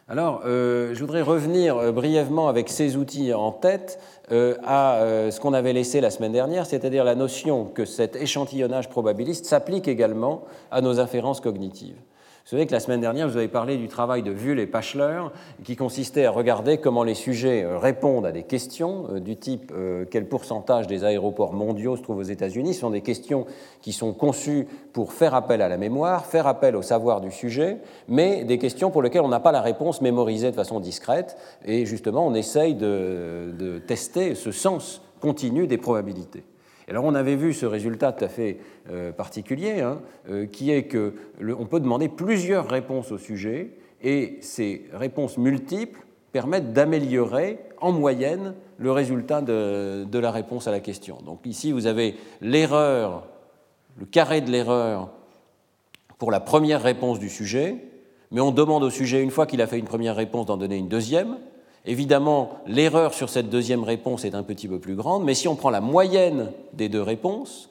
Alors, euh, je voudrais revenir brièvement avec ces outils en tête euh, à euh, ce qu'on avait laissé la semaine dernière, c'est-à-dire la notion que cet échantillonnage probabiliste s'applique également à nos inférences cognitives. Vous savez que la semaine dernière, je vous avais parlé du travail de Vul et Pachler, qui consistait à regarder comment les sujets répondent à des questions euh, du type euh, quel pourcentage des aéroports mondiaux se trouvent aux États-Unis. Ce sont des questions qui sont conçues pour faire appel à la mémoire, faire appel au savoir du sujet, mais des questions pour lesquelles on n'a pas la réponse mémorisée de façon discrète. Et justement, on essaye de, de tester ce sens continu des probabilités. Alors on avait vu ce résultat tout à fait euh, particulier, hein, euh, qui est qu'on peut demander plusieurs réponses au sujet, et ces réponses multiples permettent d'améliorer en moyenne le résultat de, de la réponse à la question. Donc ici vous avez l'erreur, le carré de l'erreur pour la première réponse du sujet, mais on demande au sujet, une fois qu'il a fait une première réponse, d'en donner une deuxième. Évidemment, l'erreur sur cette deuxième réponse est un petit peu plus grande, mais si on prend la moyenne des deux réponses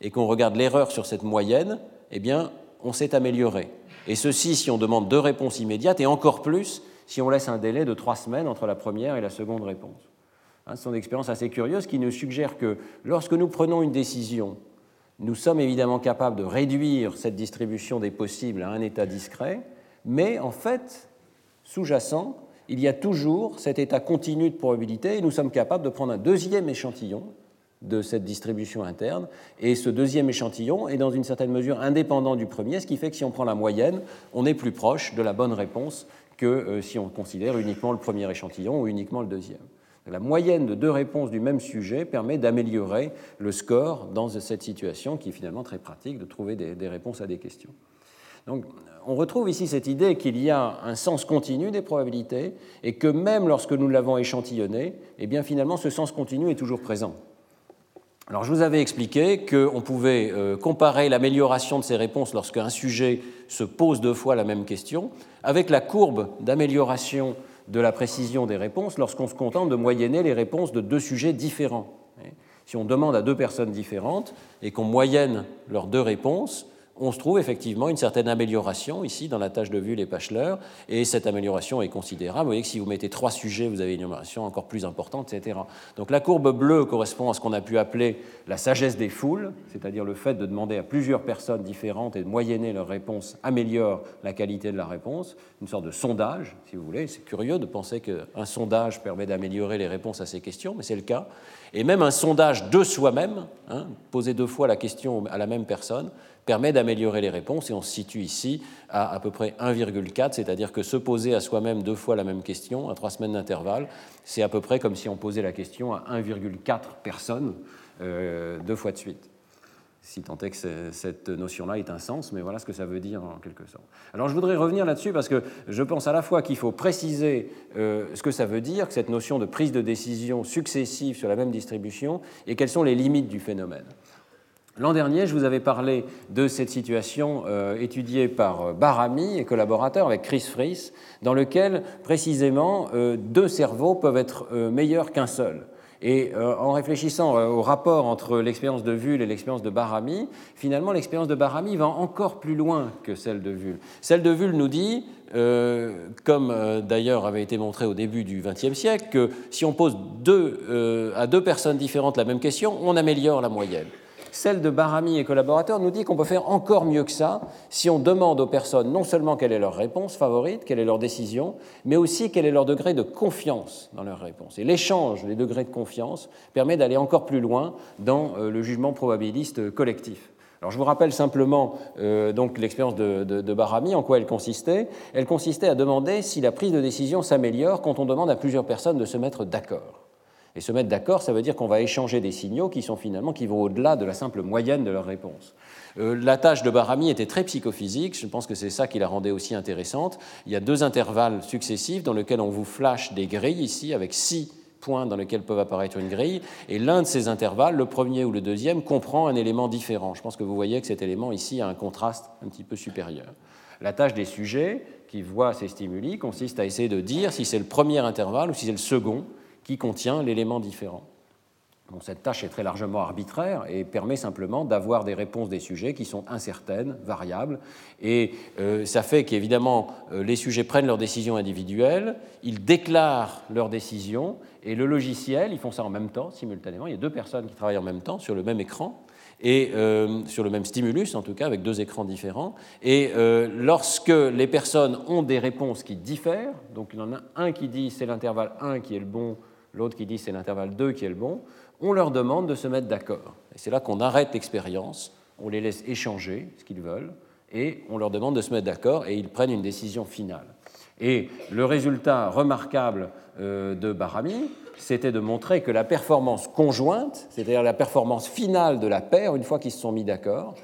et qu'on regarde l'erreur sur cette moyenne, eh bien, on s'est amélioré. Et ceci si on demande deux réponses immédiates, et encore plus si on laisse un délai de trois semaines entre la première et la seconde réponse. Hein, ce sont des expériences assez curieuses qui nous suggèrent que lorsque nous prenons une décision, nous sommes évidemment capables de réduire cette distribution des possibles à un état discret, mais en fait, sous-jacent, il y a toujours cet état continu de probabilité et nous sommes capables de prendre un deuxième échantillon de cette distribution interne, et ce deuxième échantillon est dans une certaine mesure indépendant du premier, ce qui fait que si on prend la moyenne, on est plus proche de la bonne réponse que euh, si on considère uniquement le premier échantillon ou uniquement le deuxième. La moyenne de deux réponses du même sujet permet d'améliorer le score dans cette situation qui est finalement très pratique de trouver des, des réponses à des questions. Donc, on retrouve ici cette idée qu'il y a un sens continu des probabilités et que même lorsque nous l'avons échantillonné, eh bien, finalement, ce sens continu est toujours présent. Alors, je vous avais expliqué qu'on pouvait euh, comparer l'amélioration de ces réponses lorsqu'un sujet se pose deux fois la même question avec la courbe d'amélioration de la précision des réponses lorsqu'on se contente de moyenner les réponses de deux sujets différents. Si on demande à deux personnes différentes et qu'on moyenne leurs deux réponses, on se trouve effectivement une certaine amélioration ici dans la tâche de Vul et Pachler, et cette amélioration est considérable. Vous voyez que si vous mettez trois sujets, vous avez une amélioration encore plus importante, et cetera. Donc la courbe bleue correspond à ce qu'on a pu appeler la sagesse des foules, c'est-à-dire le fait de demander à plusieurs personnes différentes et de moyenner leurs réponses améliore la qualité de la réponse, une sorte de sondage, si vous voulez. C'est curieux de penser qu'un sondage permet d'améliorer les réponses à ces questions, mais c'est le cas. Et même un sondage de soi-même, hein, poser deux fois la question à la même personne, permet d'améliorer les réponses, et on se situe ici à à peu près un virgule quatre, c'est-à-dire que se poser à soi-même deux fois la même question, à trois semaines d'intervalle, c'est à peu près comme si on posait la question à un virgule quatre personnes euh, deux fois de suite. Si tant est que cette notion-là ait un sens, mais voilà ce que ça veut dire en quelque sorte. Alors je voudrais revenir là-dessus parce que je pense à la fois qu'il faut préciser euh, ce que ça veut dire, que cette notion de prise de décision successive sur la même distribution, et quelles sont les limites du phénomène. L'an dernier, je vous avais parlé de cette situation euh, étudiée par Bahrami et collaborateurs avec Chris Friss, dans lequel, précisément, euh, deux cerveaux peuvent être euh, meilleurs qu'un seul. Et euh, en réfléchissant euh, au rapport entre l'expérience de Vul et l'expérience de Bahrami, finalement, l'expérience de Bahrami va encore plus loin que celle de Vul. Celle de Vul nous dit, euh, comme euh, d'ailleurs avait été montré au début du vingtième siècle, que si on pose deux, euh, à deux personnes différentes la même question, on améliore la moyenne. Celle de Bahrami et collaborateurs nous dit qu'on peut faire encore mieux que ça si on demande aux personnes non seulement quelle est leur réponse favorite, quelle est leur décision, mais aussi quel est leur degré de confiance dans leur réponse. Et l'échange des degrés de confiance permet d'aller encore plus loin dans le jugement probabiliste collectif. Alors je vous rappelle simplement euh, donc l'expérience de, de, de Bahrami, en quoi elle consistait. Elle consistait à demander si la prise de décision s'améliore quand on demande à plusieurs personnes de se mettre d'accord. Et se mettre d'accord, ça veut dire qu'on va échanger des signaux qui sont finalement qui vont au-delà de la simple moyenne de leur réponse. Euh, la tâche de Bahrami était très psychophysique, je pense que c'est ça qui la rendait aussi intéressante. Il y a deux intervalles successifs dans lesquels on vous flash des grilles ici avec six points dans lesquels peuvent apparaître une grille, et l'un de ces intervalles, le premier ou le deuxième, comprend un élément différent. Je pense que vous voyez que cet élément ici a un contraste un petit peu supérieur. La tâche des sujets qui voient ces stimuli consiste à essayer de dire si c'est le premier intervalle ou si c'est le second qui contient l'élément différent. Bon, cette tâche est très largement arbitraire et permet simplement d'avoir des réponses des sujets qui sont incertaines, variables, et euh, ça fait qu'évidemment euh, les sujets prennent leurs décisions individuelles, ils déclarent leurs décisions, et le logiciel, ils font ça en même temps, simultanément, il y a deux personnes qui travaillent en même temps sur le même écran, et euh, sur le même stimulus, en tout cas, avec deux écrans différents. Et euh, lorsque les personnes ont des réponses qui diffèrent, donc il y en a un qui dit c'est l'intervalle un qui est le bon, l'autre qui dit c'est l'intervalle deux qui est le bon, on leur demande de se mettre d'accord. Et c'est là qu'on arrête l'expérience, on les laisse échanger ce qu'ils veulent, et on leur demande de se mettre d'accord, et ils prennent une décision finale. Et le résultat remarquable euh, de Bahrami, c'était de montrer que la performance conjointe, c'est-à-dire la performance finale de la paire, une fois qu'ils se sont mis d'accord,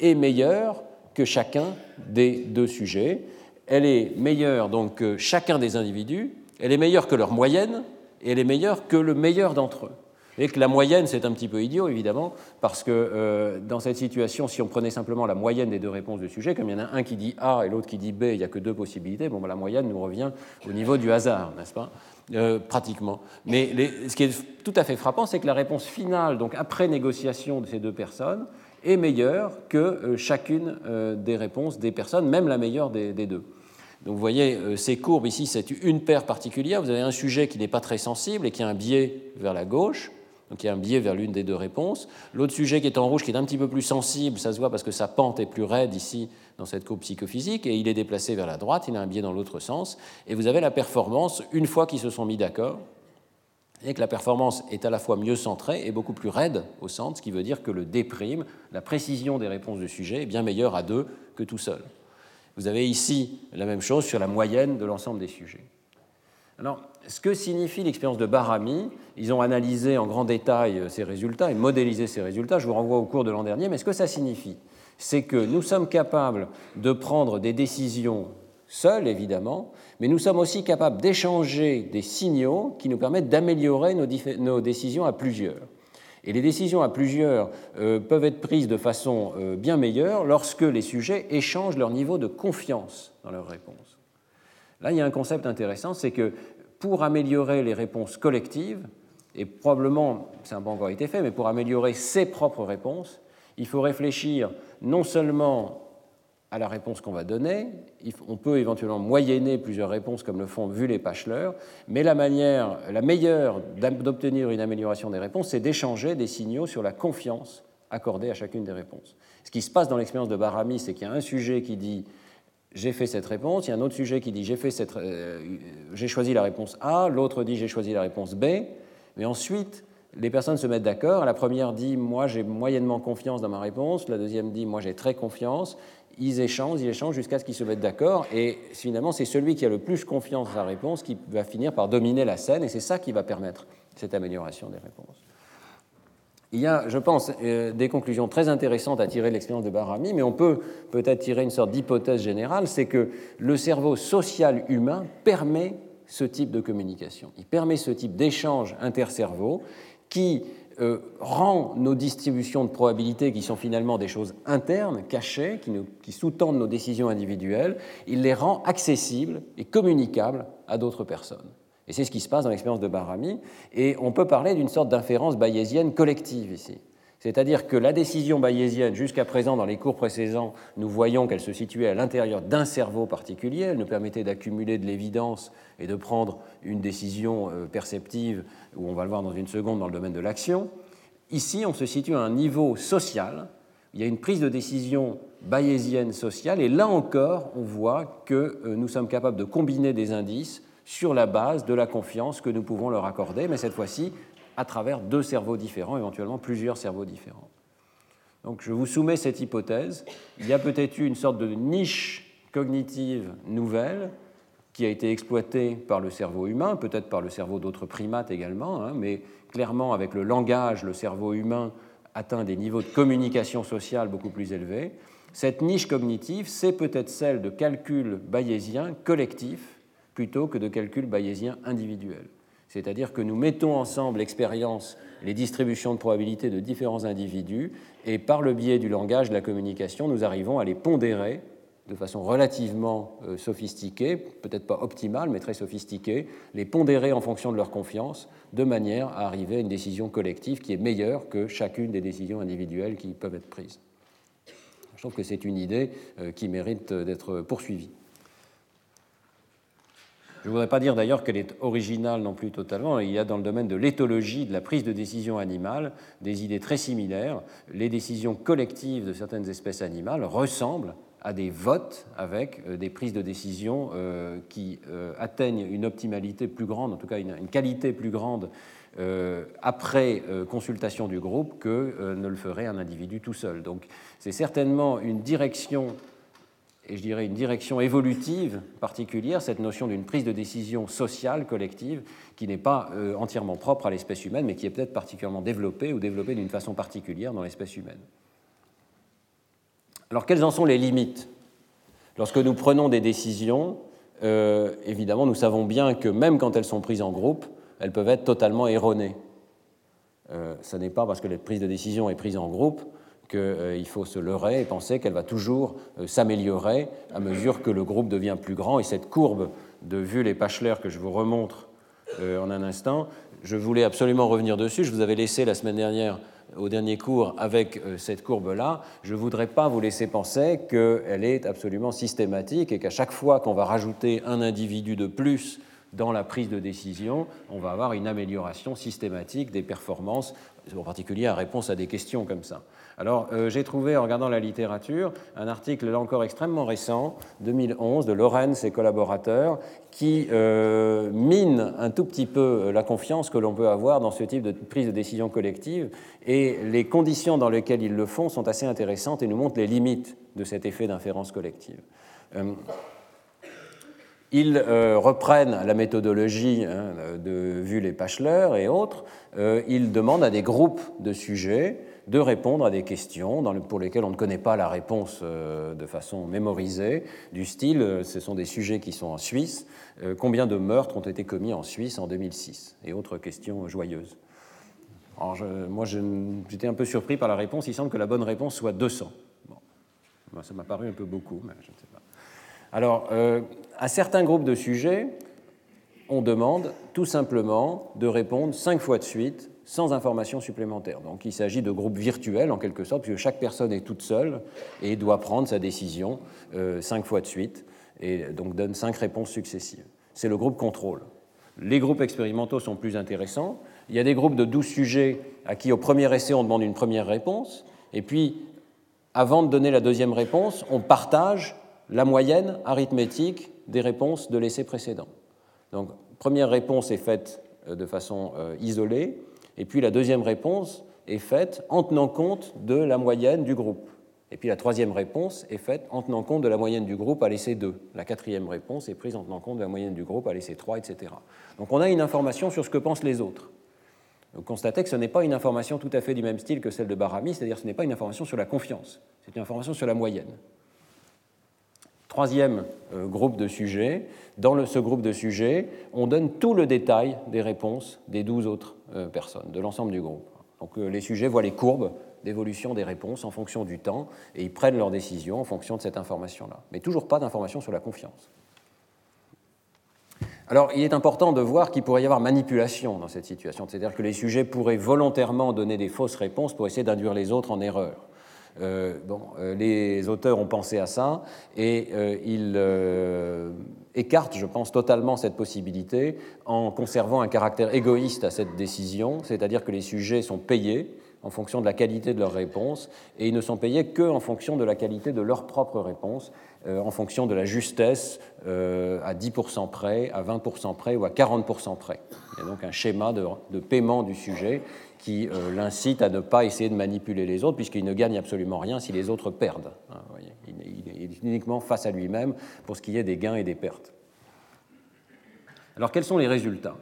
est meilleure que chacun des deux sujets. Elle est meilleure donc que chacun des individus, elle est meilleure que leur moyenne, et elle est meilleure que le meilleur d'entre eux. Et que la moyenne, c'est un petit peu idiot, évidemment, parce que euh, dans cette situation, si on prenait simplement la moyenne des deux réponses du sujet, comme il y en a un qui dit A et l'autre qui dit B, il n'y a que deux possibilités, bon, bah, la moyenne nous revient au niveau du hasard, n'est-ce pas ? Euh, pratiquement. Mais les, ce qui est tout à fait frappant, c'est que la réponse finale, donc après négociation de ces deux personnes, est meilleure que euh, chacune euh, des réponses des personnes, même la meilleure des, des deux. Donc vous voyez euh, ces courbes ici, c'est une paire particulière. Vous avez un sujet qui n'est pas très sensible et qui a un biais vers la gauche, donc il y a un biais vers l'une des deux réponses. L'autre sujet qui est en rouge, qui est un petit peu plus sensible, ça se voit parce que sa pente est plus raide ici dans cette courbe psychophysique, et il est déplacé vers la droite, il a un biais dans l'autre sens, et vous avez la performance, une fois qu'ils se sont mis d'accord, et que la performance est à la fois mieux centrée et beaucoup plus raide au centre, ce qui veut dire que le D', la précision des réponses du sujet, est bien meilleure à deux que tout seul. Vous avez ici la même chose sur la moyenne de l'ensemble des sujets. Alors, ce que signifie l'expérience de Bahrami, ils ont analysé en grand détail ces résultats et modélisé ces résultats, je vous renvoie au cours de l'an dernier, mais ce que ça signifie, c'est que nous sommes capables de prendre des décisions seuls, évidemment, mais nous sommes aussi capables d'échanger des signaux qui nous permettent d'améliorer nos, nos décisions à plusieurs. Et les décisions à plusieurs euh, peuvent être prises de façon euh, bien meilleure lorsque les sujets échangent leur niveau de confiance dans leurs réponses. Là, il y a un concept intéressant, c'est que pour améliorer les réponses collectives, et probablement, ça n'a pas encore été fait, mais pour améliorer ses propres réponses, il faut réfléchir non seulement à la réponse qu'on va donner, on peut éventuellement moyenner plusieurs réponses comme le font Vul et Pachler, mais la, manière, la meilleure d'obtenir une amélioration des réponses, c'est d'échanger des signaux sur la confiance accordée à chacune des réponses. Ce qui se passe dans l'expérience de Bahrami, c'est qu'il y a un sujet qui dit j'ai fait cette réponse, il y a un autre sujet qui dit j'ai fait cette, euh, j'ai choisi la réponse A, l'autre dit j'ai choisi la réponse B, mais ensuite les personnes se mettent d'accord, la première dit moi j'ai moyennement confiance dans ma réponse, la deuxième dit moi j'ai très confiance, ils échangent, ils échangent jusqu'à ce qu'ils se mettent d'accord, et finalement c'est celui qui a le plus confiance dans sa réponse qui va finir par dominer la scène, et c'est ça qui va permettre cette amélioration des réponses. Il y a, je pense, euh, des conclusions très intéressantes à tirer de l'expérience de Bahrami, mais on peut peut-être tirer une sorte d'hypothèse générale, c'est que le cerveau social humain permet ce type de communication, il permet ce type d'échange intercerveau qui euh, rend nos distributions de probabilités, qui sont finalement des choses internes, cachées, qui, nous, qui sous-tendent nos décisions individuelles, il les rend accessibles et communicables à d'autres personnes. Et c'est ce qui se passe dans l'expérience de Bahrami, et on peut parler d'une sorte d'inférence bayésienne collective ici. C'est-à-dire que la décision bayésienne, jusqu'à présent dans les cours précédents, nous voyons qu'elle se situait à l'intérieur d'un cerveau particulier, elle nous permettait d'accumuler de l'évidence et de prendre une décision perceptive, où on va le voir dans une seconde dans le domaine de l'action. Ici, on se situe à un niveau social, il y a une prise de décision bayésienne sociale, et là encore, on voit que nous sommes capables de combiner des indices sur la base de la confiance que nous pouvons leur accorder, mais cette fois-ci à travers deux cerveaux différents, éventuellement plusieurs cerveaux différents. Donc je vous soumets cette hypothèse. Il y a peut-être eu une sorte de niche cognitive nouvelle qui a été exploitée par le cerveau humain, peut-être par le cerveau d'autres primates également, hein, mais clairement avec le langage, le cerveau humain atteint des niveaux de communication sociale beaucoup plus élevés. Cette niche cognitive, c'est peut-être celle de calcul bayésien collectif, plutôt que de calculs bayésiens individuels. C'est-à-dire que nous mettons ensemble l'expérience, les distributions de probabilités de différents individus, et par le biais du langage, de la communication, nous arrivons à les pondérer de façon relativement euh, sophistiquée, peut-être pas optimale, mais très sophistiquée, les pondérer en fonction de leur confiance, de manière à arriver à une décision collective qui est meilleure que chacune des décisions individuelles qui peuvent être prises. Je trouve que c'est une idée euh, qui mérite d'être poursuivie. Je ne voudrais pas dire d'ailleurs qu'elle est originale non plus totalement. Il y a dans le domaine de l'éthologie, de la prise de décision animale, des idées très similaires. Les décisions collectives de certaines espèces animales ressemblent à des votes avec des prises de décision euh, qui euh, atteignent une optimalité plus grande, en tout cas une, une qualité plus grande euh, après euh, consultation du groupe que euh, ne le ferait un individu tout seul. Donc c'est certainement une direction, et je dirais une direction évolutive particulière, cette notion d'une prise de décision sociale, collective, qui n'est pas euh, entièrement propre à l'espèce humaine, mais qui est peut-être particulièrement développée ou développée d'une façon particulière dans l'espèce humaine. Alors, quelles en sont les limites ? Lorsque nous prenons des décisions, euh, évidemment, nous savons bien que même quand elles sont prises en groupe, elles peuvent être totalement erronées. Euh, ce n'est pas parce que la prise de décision est prise en groupe qu'il euh, faut se leurrer et penser qu'elle va toujours euh, s'améliorer à mesure que le groupe devient plus grand. Et cette courbe de Vul et Pachler que je vous remontre euh, en un instant, je voulais absolument revenir dessus. Je vous avais laissé la semaine dernière au dernier cours avec euh, cette courbe-là, je ne voudrais pas vous laisser penser qu'elle est absolument systématique et qu'à chaque fois qu'on va rajouter un individu de plus dans la prise de décision, on va avoir une amélioration systématique des performances, en particulier en réponse à des questions comme ça. Alors, euh, j'ai trouvé, en regardant la littérature, un article là encore extrêmement récent, deux mille onze, de Lorenz et collaborateurs, qui euh, mine un tout petit peu la confiance que l'on peut avoir dans ce type de prise de décision collective, et les conditions dans lesquelles ils le font sont assez intéressantes et nous montrent les limites de cet effet d'inférence collective. Euh, Ils euh, reprennent la méthodologie hein, de Vul et Pachler et autres. Euh, ils demandent à des groupes de sujets de répondre à des questions dans le, pour lesquelles on ne connaît pas la réponse euh, de façon mémorisée, du style, euh, ce sont des sujets qui sont en Suisse, euh, combien de meurtres ont été commis en Suisse en deux mille six ? Et autres questions joyeuses. Alors je, moi, je, j'étais un peu surpris par la réponse. Il semble que la bonne réponse soit deux cents. Bon. Moi, ça m'a paru un peu beaucoup, mais je ne sais pas. Alors, euh, à certains groupes de sujets, on demande tout simplement de répondre cinq fois de suite sans information supplémentaire. Donc il s'agit de groupes virtuels en quelque sorte, puisque chaque personne est toute seule et doit prendre sa décision euh, cinq fois de suite, et donc donne cinq réponses successives. C'est le groupe contrôle. Les groupes expérimentaux sont plus intéressants. Il y a des groupes de douze sujets à qui, au premier essai, on demande une première réponse, et puis, avant de donner la deuxième réponse, on partage la moyenne arithmétique des réponses de l'essai précédent. Donc, première réponse est faite de façon euh, isolée, et puis la deuxième réponse est faite en tenant compte de la moyenne du groupe. Et puis la troisième réponse est faite en tenant compte de la moyenne du groupe à l'essai deux. La quatrième réponse est prise en tenant compte de la moyenne du groupe à l'essai trois, et cetera. Donc, on a une information sur ce que pensent les autres. Vous constatez que ce n'est pas une information tout à fait du même style que celle de Bahrami, c'est-à-dire que ce n'est pas une information sur la confiance, c'est une information sur la moyenne. Troisième euh, groupe de sujets. Dans le, ce groupe de sujets, on donne tout le détail des réponses des douze autres euh, personnes, de l'ensemble du groupe. Donc euh, les sujets voient les courbes d'évolution des réponses en fonction du temps et ils prennent leurs décisions en fonction de cette information-là. Mais toujours pas d'information sur la confiance. Alors, il est important de voir qu'il pourrait y avoir manipulation dans cette situation, c'est-à-dire que les sujets pourraient volontairement donner des fausses réponses pour essayer d'induire les autres en erreur. Euh, bon, euh, les auteurs ont pensé à ça et euh, ils euh, écartent, je pense, totalement cette possibilité en conservant un caractère égoïste à cette décision, c'est-à-dire que les sujets sont payés en fonction de la qualité de leurs réponses et ils ne sont payés qu'en fonction de la qualité de leurs propres réponses, euh, en fonction de la justesse euh, à dix pour cent près, à vingt pour cent près ou à quarante pour cent près. Il y a donc un schéma de, de paiement du sujet qui euh, l'incite à ne pas essayer de manipuler les autres, puisqu'il ne gagne absolument rien si les autres perdent. Hein, voyez. Il, il est uniquement face à lui-même pour ce qu'il y ait des gains et des pertes. Alors, quels sont les résultats ?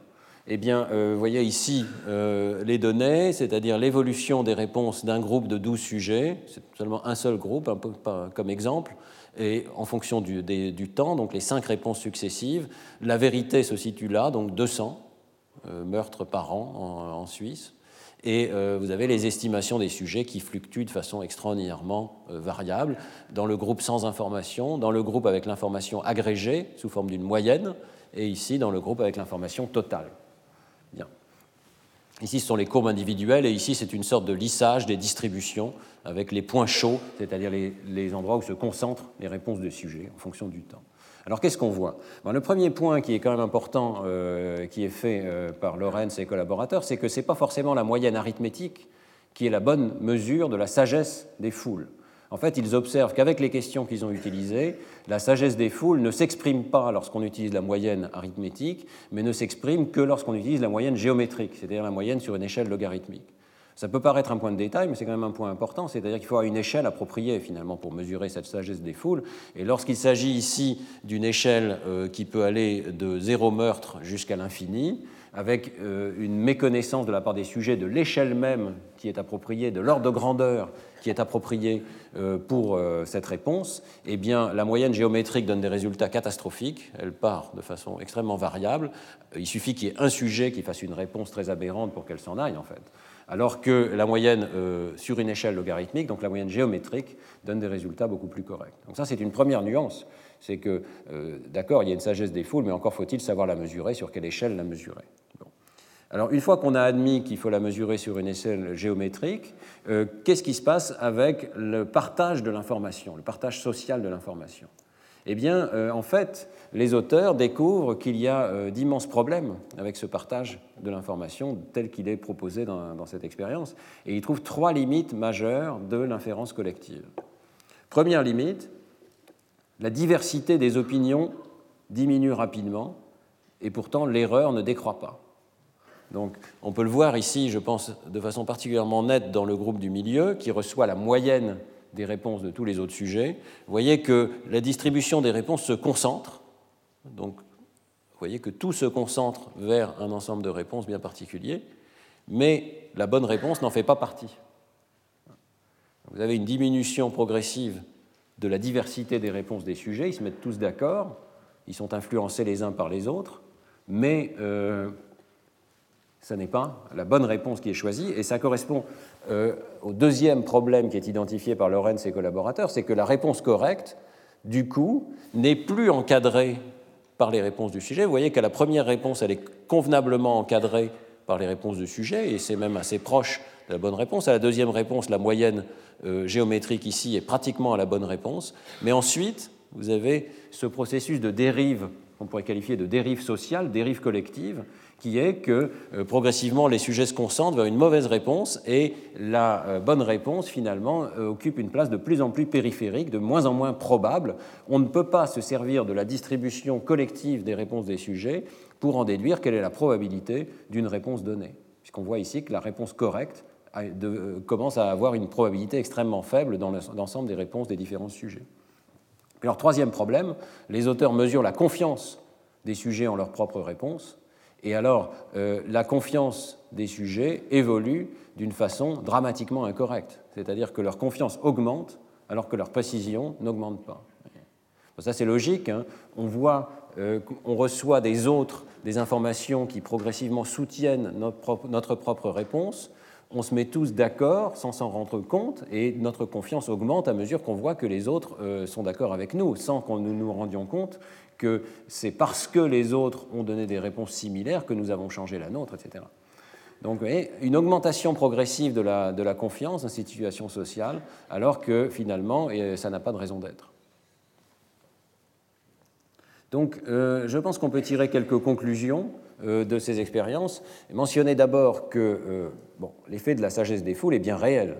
Eh bien, vous euh, voyez ici euh, les données, c'est-à-dire l'évolution des réponses d'un groupe de douze sujets, c'est seulement un seul groupe, un peu par, comme exemple, et en fonction du, des, du temps, donc les cinq réponses successives. La vérité se situe là, donc deux cents. euh, meurtres par an en, en Suisse. Et euh, vous avez les estimations des sujets qui fluctuent de façon extraordinairement euh, variable. Dans le groupe sans information, dans le groupe avec l'information agrégée, sous forme d'une moyenne, et ici, dans le groupe avec l'information totale. Bien. Ici, ce sont les courbes individuelles, et ici, c'est une sorte de lissage des distributions avec les points chauds, c'est-à-dire les, les endroits où se concentrent les réponses de sujets en fonction du temps. Alors, qu'est-ce qu'on voit ? Ben, le premier point qui est quand même important, euh, qui est fait euh, par Lorenz et collaborateurs, c'est que ce n'est pas forcément la moyenne arithmétique qui est la bonne mesure de la sagesse des foules. En fait, ils observent qu'avec les questions qu'ils ont utilisées, la sagesse des foules ne s'exprime pas lorsqu'on utilise la moyenne arithmétique, mais ne s'exprime que lorsqu'on utilise la moyenne géométrique, c'est-à-dire la moyenne sur une échelle logarithmique. Ça peut paraître un point de détail, mais c'est quand même un point important, c'est-à-dire qu'il faut avoir une échelle appropriée, finalement, pour mesurer cette sagesse des foules. Et lorsqu'il s'agit ici d'une échelle euh, qui peut aller de zéro meurtre jusqu'à l'infini, avec euh, une méconnaissance de la part des sujets de l'échelle même qui est appropriée, de l'ordre de grandeur qui est appropriée euh, pour euh, cette réponse, eh bien, la moyenne géométrique donne des résultats catastrophiques, elle part de façon extrêmement variable. Il suffit qu'il y ait un sujet qui fasse une réponse très aberrante pour qu'elle s'en aille, en fait. Alors que la moyenne euh, sur une échelle logarithmique, donc la moyenne géométrique, donne des résultats beaucoup plus corrects. Donc ça, c'est une première nuance, c'est que, euh, d'accord, il y a une sagesse des foules, mais encore faut-il savoir la mesurer, sur quelle échelle la mesurer. Bon. Alors, une fois qu'on a admis qu'il faut la mesurer sur une échelle géométrique, euh, qu'est-ce qui se passe avec le partage de l'information, le partage social de l'information ? Eh bien, euh, en fait, les auteurs découvrent qu'il y a euh, d'immenses problèmes avec ce partage de l'information tel qu'il est proposé dans, dans cette expérience, et ils trouvent trois limites majeures de l'inférence collective. Première limite, la diversité des opinions diminue rapidement, et pourtant l'erreur ne décroît pas. Donc, on peut le voir ici, je pense, de façon particulièrement nette dans le groupe du milieu, qui reçoit la moyenne des réponses de tous les autres sujets. Vous voyez que la distribution des réponses se concentre, donc vous voyez que tout se concentre vers un ensemble de réponses bien particulier, mais la bonne réponse n'en fait pas partie. Vous avez une diminution progressive de la diversité des réponses des sujets, ils se mettent tous d'accord, ils sont influencés les uns par les autres, mais euh, ce n'est pas la bonne réponse qui est choisie, et ça correspond euh, au deuxième problème qui est identifié par Lorenz et collaborateurs, c'est que la réponse correcte, du coup, n'est plus encadrée par les réponses du sujet. Vous voyez qu'à la première réponse, elle est convenablement encadrée par les réponses du sujet, et c'est même assez proche de la bonne réponse. À la deuxième réponse, la moyenne euh, géométrique ici est pratiquement à la bonne réponse, mais ensuite, vous avez ce processus de dérive qu'on pourrait qualifier de dérive sociale, dérive collective, qui est que euh, progressivement les sujets se concentrent vers une mauvaise réponse et la euh, bonne réponse finalement euh, occupe une place de plus en plus périphérique, de moins en moins probable. On ne peut pas se servir de la distribution collective des réponses des sujets pour en déduire quelle est la probabilité d'une réponse donnée, puisqu'on voit ici que la réponse correcte a, de, euh, commence à avoir une probabilité extrêmement faible dans l'ensemble des réponses des différents sujets. Et alors, troisième problème, les auteurs mesurent la confiance des sujets en leurs propres réponses, et alors euh, la confiance des sujets évolue d'une façon dramatiquement incorrecte, c'est-à-dire que leur confiance augmente alors que leur précision n'augmente pas. Bon, ça, c'est logique, hein. On voit, euh, on reçoit des autres des informations qui progressivement soutiennent notre propre, notre propre réponse. On se met tous d'accord sans s'en rendre compte et notre confiance augmente à mesure qu'on voit que les autres euh, sont d'accord avec nous, sans qu'on nous nous rendions compte que c'est parce que les autres ont donné des réponses similaires que nous avons changé la nôtre, et cetera. Donc, vous voyez, une augmentation progressive de la, de la confiance dans cette situation sociale, alors que finalement, et ça n'a pas de raison d'être. Donc, euh, je pense qu'on peut tirer quelques conclusions euh, de ces expériences. Mentionner d'abord que euh, bon, l'effet de la sagesse des foules est bien réel.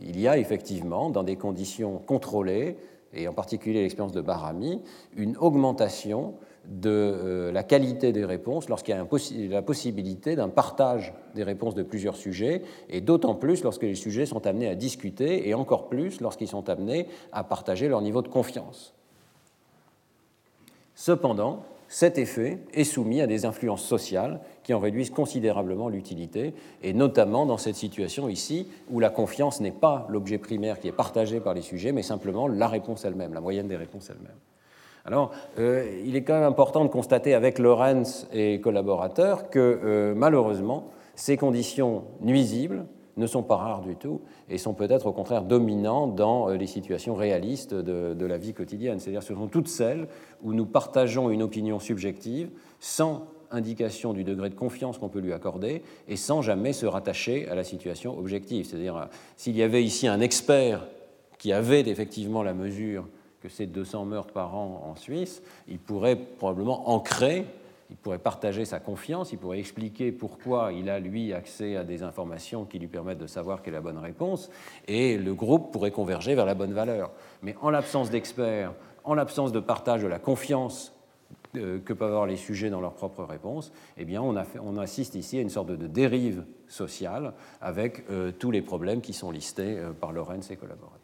Il y a effectivement, dans des conditions contrôlées, et en particulier l'expérience de Bahrami, une augmentation de euh, la qualité des réponses lorsqu'il y a un possi- la possibilité d'un partage des réponses de plusieurs sujets, et d'autant plus lorsque les sujets sont amenés à discuter, et encore plus lorsqu'ils sont amenés à partager leur niveau de confiance. Cependant, cet effet est soumis à des influences sociales qui en réduisent considérablement l'utilité, et notamment dans cette situation ici où la confiance n'est pas l'objet primaire qui est partagé par les sujets, mais simplement la réponse elle-même, la moyenne des réponses elle-même. Alors, euh, il est quand même important de constater avec Lorenz et collaborateurs que, euh, malheureusement, ces conditions nuisibles ne sont pas rares du tout et sont peut-être au contraire dominantes dans les situations réalistes de, de la vie quotidienne. C'est-à-dire ce sont toutes celles où nous partageons une opinion subjective sans indication du degré de confiance qu'on peut lui accorder et sans jamais se rattacher à la situation objective. C'est-à-dire s'il y avait ici un expert qui avait effectivement la mesure que c'est deux cents meurtres par an en Suisse, il pourrait probablement ancrer, il pourrait partager sa confiance, il pourrait expliquer pourquoi il a, lui, accès à des informations qui lui permettent de savoir quelle est la bonne réponse, et le groupe pourrait converger vers la bonne valeur. Mais en l'absence d'experts, en l'absence de partage de la confiance que peuvent avoir les sujets dans leurs propres réponses, eh bien, on, a fait, on assiste ici à une sorte de, de dérive sociale avec euh, tous les problèmes qui sont listés euh, par Lorenz et collaborateurs.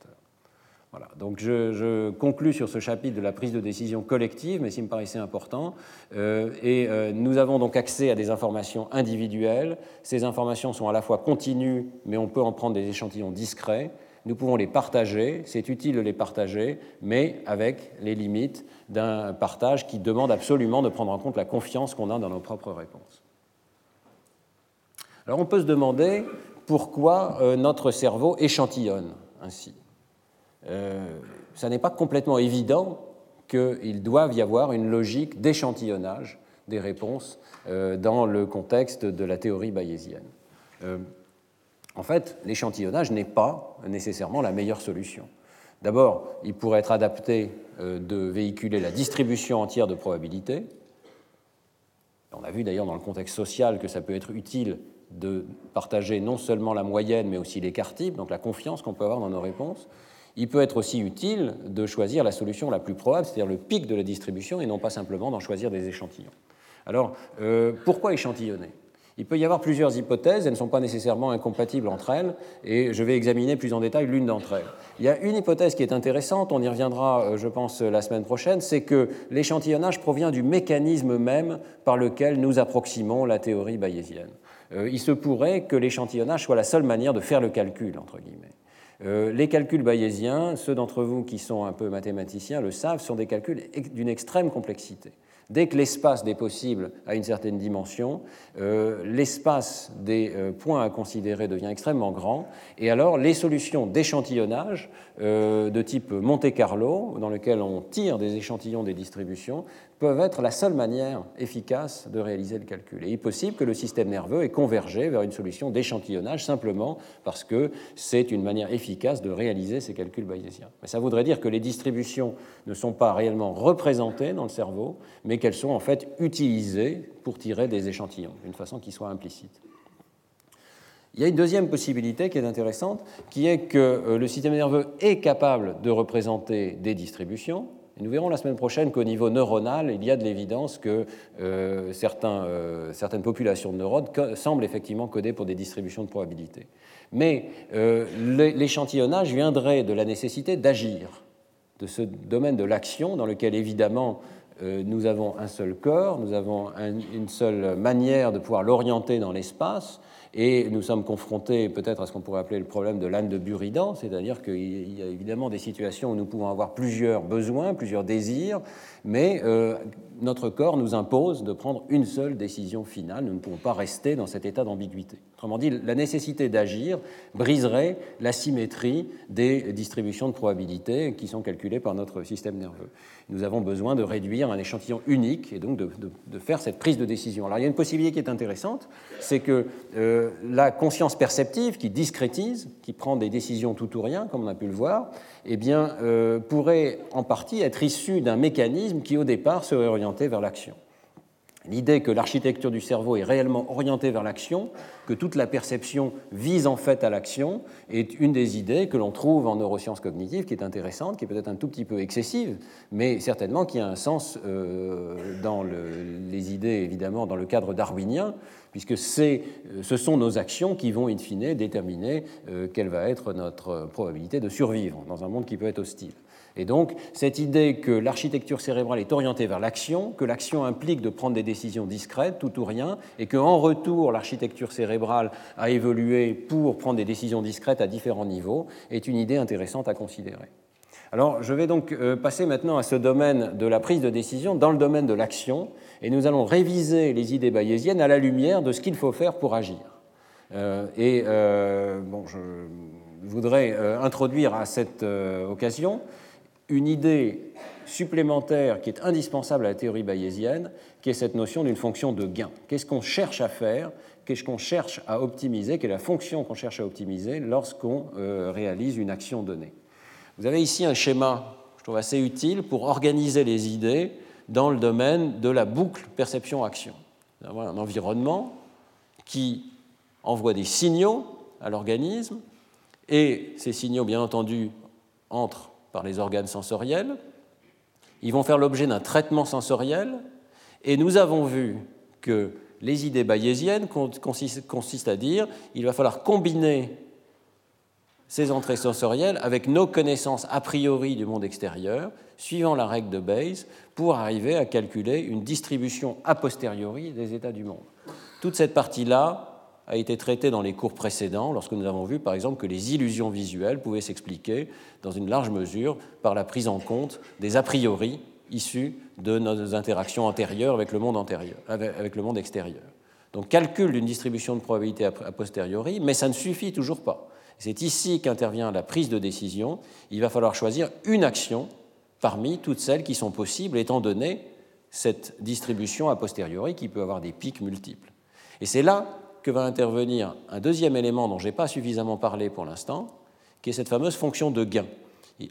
Voilà, donc je, je conclus sur ce chapitre de la prise de décision collective, mais ce qui me paraissait important. Euh, et euh, nous avons donc accès à des informations individuelles. Ces informations sont à la fois continues, mais on peut en prendre des échantillons discrets. Nous pouvons les partager, c'est utile de les partager, mais avec les limites d'un partage qui demande absolument de prendre en compte la confiance qu'on a dans nos propres réponses. Alors on peut se demander pourquoi euh, notre cerveau échantillonne ainsi. Euh, ça n'est pas complètement évident qu'il doive y avoir une logique d'échantillonnage des réponses euh, dans le contexte de la théorie bayésienne. Euh, En fait, l'échantillonnage n'est pas nécessairement la meilleure solution. D'abord, il pourrait être adapté de véhiculer la distribution entière de probabilités. On a vu d'ailleurs dans le contexte social que ça peut être utile de partager non seulement la moyenne, mais aussi l'écart-type, donc la confiance qu'on peut avoir dans nos réponses. Il peut être aussi utile de choisir la solution la plus probable, c'est-à-dire le pic de la distribution, et non pas simplement d'en choisir des échantillons. Alors, euh, pourquoi échantillonner ? Il peut y avoir plusieurs hypothèses, elles ne sont pas nécessairement incompatibles entre elles, et je vais examiner plus en détail l'une d'entre elles. Il y a une hypothèse qui est intéressante, on y reviendra, je pense, la semaine prochaine, c'est que l'échantillonnage provient du mécanisme même par lequel nous approximons la théorie bayésienne. Euh, il se pourrait que l'échantillonnage soit la seule manière de faire le calcul, entre guillemets. Euh, les calculs bayésiens, ceux d'entre vous qui sont un peu mathématiciens le savent, sont des calculs d'une extrême complexité. Dès que l'espace des possibles a une certaine dimension, euh, l'espace des euh, points à considérer devient extrêmement grand, et alors les solutions d'échantillonnage euh, de type Monte-Carlo, dans lequel on tire des échantillons des distributions, peuvent être la seule manière efficace de réaliser le calcul. Et il est possible que le système nerveux ait convergé vers une solution d'échantillonnage simplement parce que c'est une manière efficace de réaliser ces calculs bayésiens. Mais ça voudrait dire que les distributions ne sont pas réellement représentées dans le cerveau, mais qu'elles sont en fait utilisées pour tirer des échantillons, d'une façon qui soit implicite. Il y a une deuxième possibilité qui est intéressante, qui est que le système nerveux est capable de représenter des distributions. Et nous verrons la semaine prochaine qu'au niveau neuronal, il y a de l'évidence que euh, certains, euh, certaines populations de neurones semblent effectivement codées pour des distributions de probabilités. Mais euh, l'échantillonnage viendrait de la nécessité d'agir, de ce domaine de l'action dans lequel évidemment nous avons un seul corps, nous avons un, une seule manière de pouvoir l'orienter dans l'espace, et nous sommes confrontés peut-être à ce qu'on pourrait appeler le problème de l'âne de Buridan, c'est-à-dire qu'il y a évidemment des situations où nous pouvons avoir plusieurs besoins, plusieurs désirs, mais euh, notre corps nous impose de prendre une seule décision finale, nous ne pouvons pas rester dans cet état d'ambiguïté. Autrement dit, la nécessité d'agir briserait la symétrie des distributions de probabilités qui sont calculées par notre système nerveux. Nous avons besoin de réduire un échantillon unique et donc de, de, de faire cette prise de décision. Alors il y a une possibilité qui est intéressante, c'est que euh, la conscience perceptive qui discrétise, qui prend des décisions tout ou rien, comme on a pu le voir, eh bien, euh, pourrait en partie être issue d'un mécanisme qui au départ serait orienté vers l'action. L'idée que l'architecture du cerveau est réellement orientée vers l'action, que toute la perception vise en fait à l'action, est une des idées que l'on trouve en neurosciences cognitives, qui est intéressante, qui est peut-être un tout petit peu excessive, mais certainement qui a un sens euh, dans le, les idées, évidemment, dans le cadre darwinien, puisque c'est, ce sont nos actions qui vont, in fine, déterminer euh, quelle va être notre probabilité de survivre dans un monde qui peut être hostile. Et donc, cette idée que l'architecture cérébrale est orientée vers l'action, que l'action implique de prendre des décisions discrètes, tout ou rien, et qu'en retour, l'architecture cérébrale a évolué pour prendre des décisions discrètes à différents niveaux, est une idée intéressante à considérer. Alors, je vais donc euh, passer maintenant à ce domaine de la prise de décision, dans le domaine de l'action, et nous allons réviser les idées bayésiennes à la lumière de ce qu'il faut faire pour agir. Euh, et euh, bon, je voudrais euh, introduire à cette euh, occasion une idée supplémentaire qui est indispensable à la théorie bayésienne, qui est cette notion d'une fonction de gain. Qu'est-ce qu'on cherche à faire ? Qu'est-ce qu'on cherche à optimiser ? Quelle est la fonction qu'on cherche à optimiser lorsqu'on euh, réalise une action donnée ? Vous avez ici un schéma, je trouve assez utile, pour organiser les idées dans le domaine de la boucle perception-action. Vous avez un environnement qui envoie des signaux à l'organisme, et ces signaux, bien entendu, entrent par les organes sensoriels. Ils vont faire l'objet d'un traitement sensoriel, et nous avons vu que les idées bayésiennes consistent à dire qu'il va falloir combiner ces entrées sensorielles avec nos connaissances a priori du monde extérieur, suivant la règle de Bayes, pour arriver à calculer une distribution a posteriori des états du monde. Toute cette partie-là a été traitée dans les cours précédents, lorsque nous avons vu, par exemple, que les illusions visuelles pouvaient s'expliquer, dans une large mesure, par la prise en compte des a priori issus de nos interactions antérieures avec le monde, antérieur, avec le monde extérieur. Donc, calcul d'une distribution de probabilité a posteriori, mais ça ne suffit toujours pas. C'est ici qu'intervient la prise de décision. Il va falloir choisir une action parmi toutes celles qui sont possibles, étant donné cette distribution a posteriori qui peut avoir des pics multiples. Et c'est là que va intervenir un deuxième élément dont je n'ai pas suffisamment parlé pour l'instant, qui est cette fameuse fonction de gain.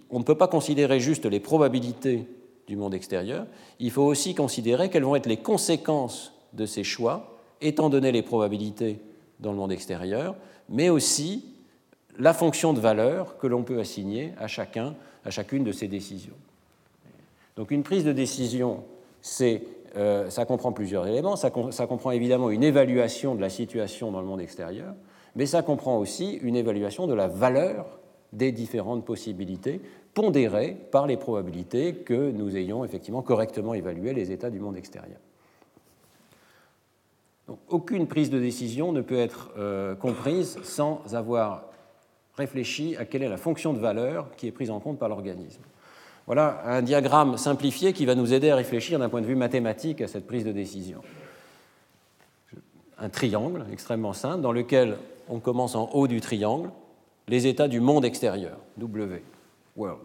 On ne peut pas considérer juste les probabilités du monde extérieur, il faut aussi considérer quelles vont être les conséquences de ces choix, étant donné les probabilités dans le monde extérieur, mais aussi la fonction de valeur que l'on peut assigner à chacun, à chacune de ces décisions. Donc une prise de décision, c'est, euh, ça comprend plusieurs éléments, ça, ça comprend évidemment une évaluation de la situation dans le monde extérieur, mais ça comprend aussi une évaluation de la valeur des différentes possibilités pondérées par les probabilités que nous ayons effectivement correctement évalué les états du monde extérieur. Donc, aucune prise de décision ne peut être euh, comprise sans avoir réfléchi à quelle est la fonction de valeur qui est prise en compte par l'organisme. Voilà un diagramme simplifié qui va nous aider à réfléchir d'un point de vue mathématique à cette prise de décision. Un triangle extrêmement simple dans lequel on commence en haut du triangle les états du monde extérieur, W, world.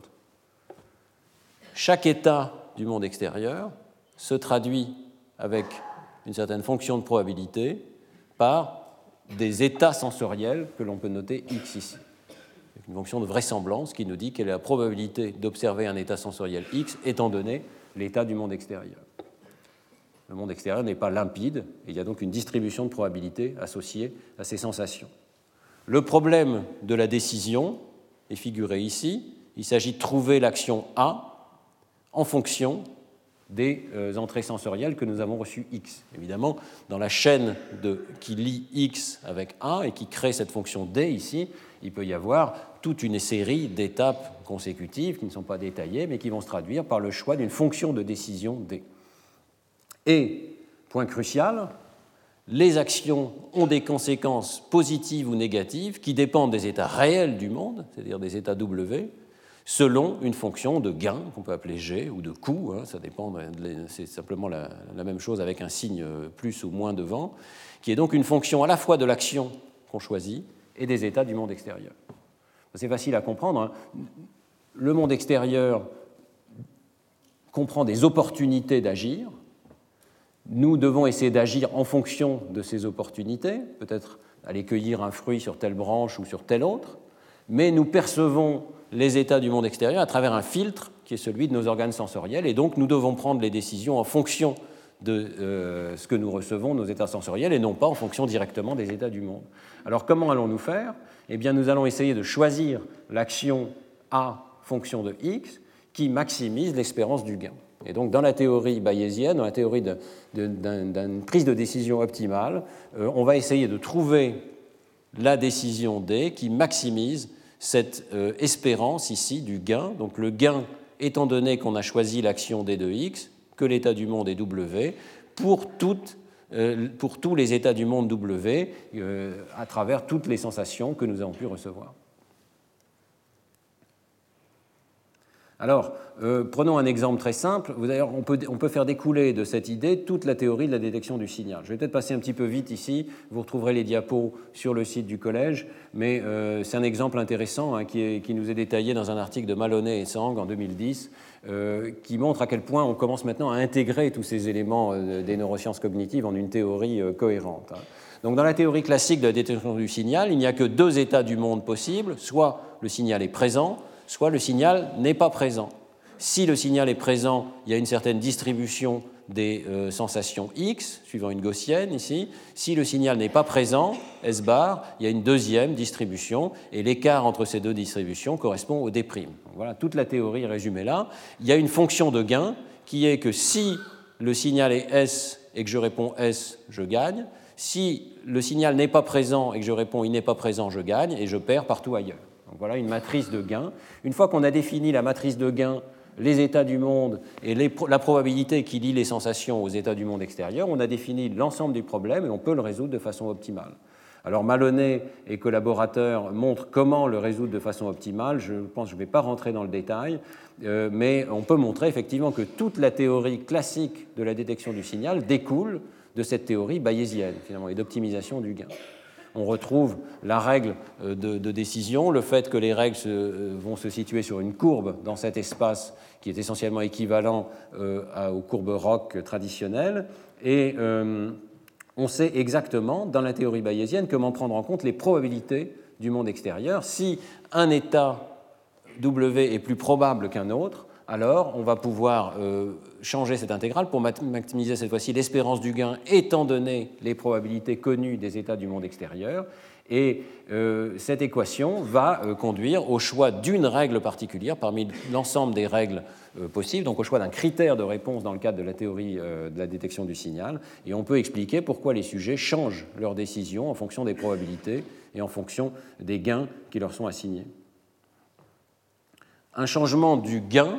Chaque état du monde extérieur se traduit avec une certaine fonction de probabilité par des états sensoriels que l'on peut noter X ici. C'est une fonction de vraisemblance qui nous dit quelle est la probabilité d'observer un état sensoriel X étant donné l'état du monde extérieur. Le monde extérieur n'est pas limpide et il y a donc une distribution de probabilités associée à ces sensations. Le problème de la décision est figuré ici. Il s'agit de trouver l'action A en fonction des euh, entrées sensorielles que nous avons reçues X. Évidemment, dans la chaîne de, qui lie X avec A et qui crée cette fonction D ici, il peut y avoir toute une série d'étapes consécutives qui ne sont pas détaillées mais qui vont se traduire par le choix d'une fonction de décision D. Et, point crucial, les actions ont des conséquences positives ou négatives qui dépendent des états réels du monde, c'est-à-dire des états W, selon une fonction de gain qu'on peut appeler G ou de coût, hein, ça dépend, c'est simplement la, la même chose avec un signe plus ou moins devant, qui est donc une fonction à la fois de l'action qu'on choisit et des états du monde extérieur. C'est facile à comprendre, hein. Le monde extérieur comprend des opportunités d'agir, nous devons essayer d'agir en fonction de ces opportunités, peut-être aller cueillir un fruit sur telle branche ou sur telle autre, mais nous percevons les états du monde extérieur à travers un filtre qui est celui de nos organes sensoriels, et donc nous devons prendre les décisions en fonction de euh, ce que nous recevons, nos états sensoriels, et non pas en fonction directement des états du monde. Alors comment allons-nous faire ? Eh bien nous allons essayer de choisir l'action A fonction de X qui maximise l'espérance du gain. Et donc dans la théorie bayésienne, dans la théorie de, de, d'un, d'une prise de décision optimale, euh, on va essayer de trouver la décision D qui maximise cette euh, espérance ici du gain, donc le gain étant donné qu'on a choisi l'action D de X, que l'état du monde est W, pour, toutes, euh, pour tous les états du monde W, euh, à travers toutes les sensations que nous avons pu recevoir. Alors, euh, prenons un exemple très simple. D'ailleurs, on peut, on peut faire découler de cette idée toute la théorie de la détection du signal. Je vais peut-être passer un petit peu vite ici. Vous retrouverez les diapos sur le site du collège, mais euh, c'est un exemple intéressant hein, qui, est, qui nous est détaillé dans un article de Maloney et Sang en deux mille dix, euh, qui montre à quel point on commence maintenant à intégrer tous ces éléments euh, des neurosciences cognitives en une théorie euh, cohérente. Hein. Donc, dans la théorie classique de la détection du signal, il n'y a que deux états du monde possibles. Soit le signal est présent, soit le signal n'est pas présent. Si le signal est présent, il y a une certaine distribution des euh, sensations X, suivant une gaussienne ici. Si le signal n'est pas présent, S bar, il y a une deuxième distribution, et l'écart entre ces deux distributions correspond au D'. Donc, voilà, toute la théorie résumée là. Il y a une fonction de gain qui est que si le signal est S et que je réponds S, je gagne. Si le signal n'est pas présent et que je réponds il n'est pas présent, je gagne, et je perds partout ailleurs. Donc voilà une matrice de gain. Une fois qu'on a défini la matrice de gain, les états du monde et les, la probabilité qui lie les sensations aux états du monde extérieur, on a défini l'ensemble du problème et on peut le résoudre de façon optimale. Alors Maloney et collaborateurs montrent comment le résoudre de façon optimale. Je pense que je ne vais pas rentrer dans le détail, euh, mais on peut montrer effectivement que toute la théorie classique de la détection du signal découle de cette théorie bayésienne finalement et d'optimisation du gain. On retrouve la règle de, de décision, le fait que les règles se, vont se situer sur une courbe dans cet espace qui est essentiellement équivalent euh, à, aux courbes Roch traditionnelles. Et euh, on sait exactement, dans la théorie bayésienne, comment prendre en compte les probabilités du monde extérieur. Si un état W est plus probable qu'un autre, alors on va pouvoir euh, changer cette intégrale pour maximiser cette fois-ci l'espérance du gain étant donné les probabilités connues des états du monde extérieur. Et euh, cette équation va euh, conduire au choix d'une règle particulière parmi l'ensemble des règles euh, possibles, donc au choix d'un critère de réponse dans le cadre de la théorie euh, de la détection du signal. Et on peut expliquer pourquoi les sujets changent leurs décisions en fonction des probabilités et en fonction des gains qui leur sont assignés. Un changement du gain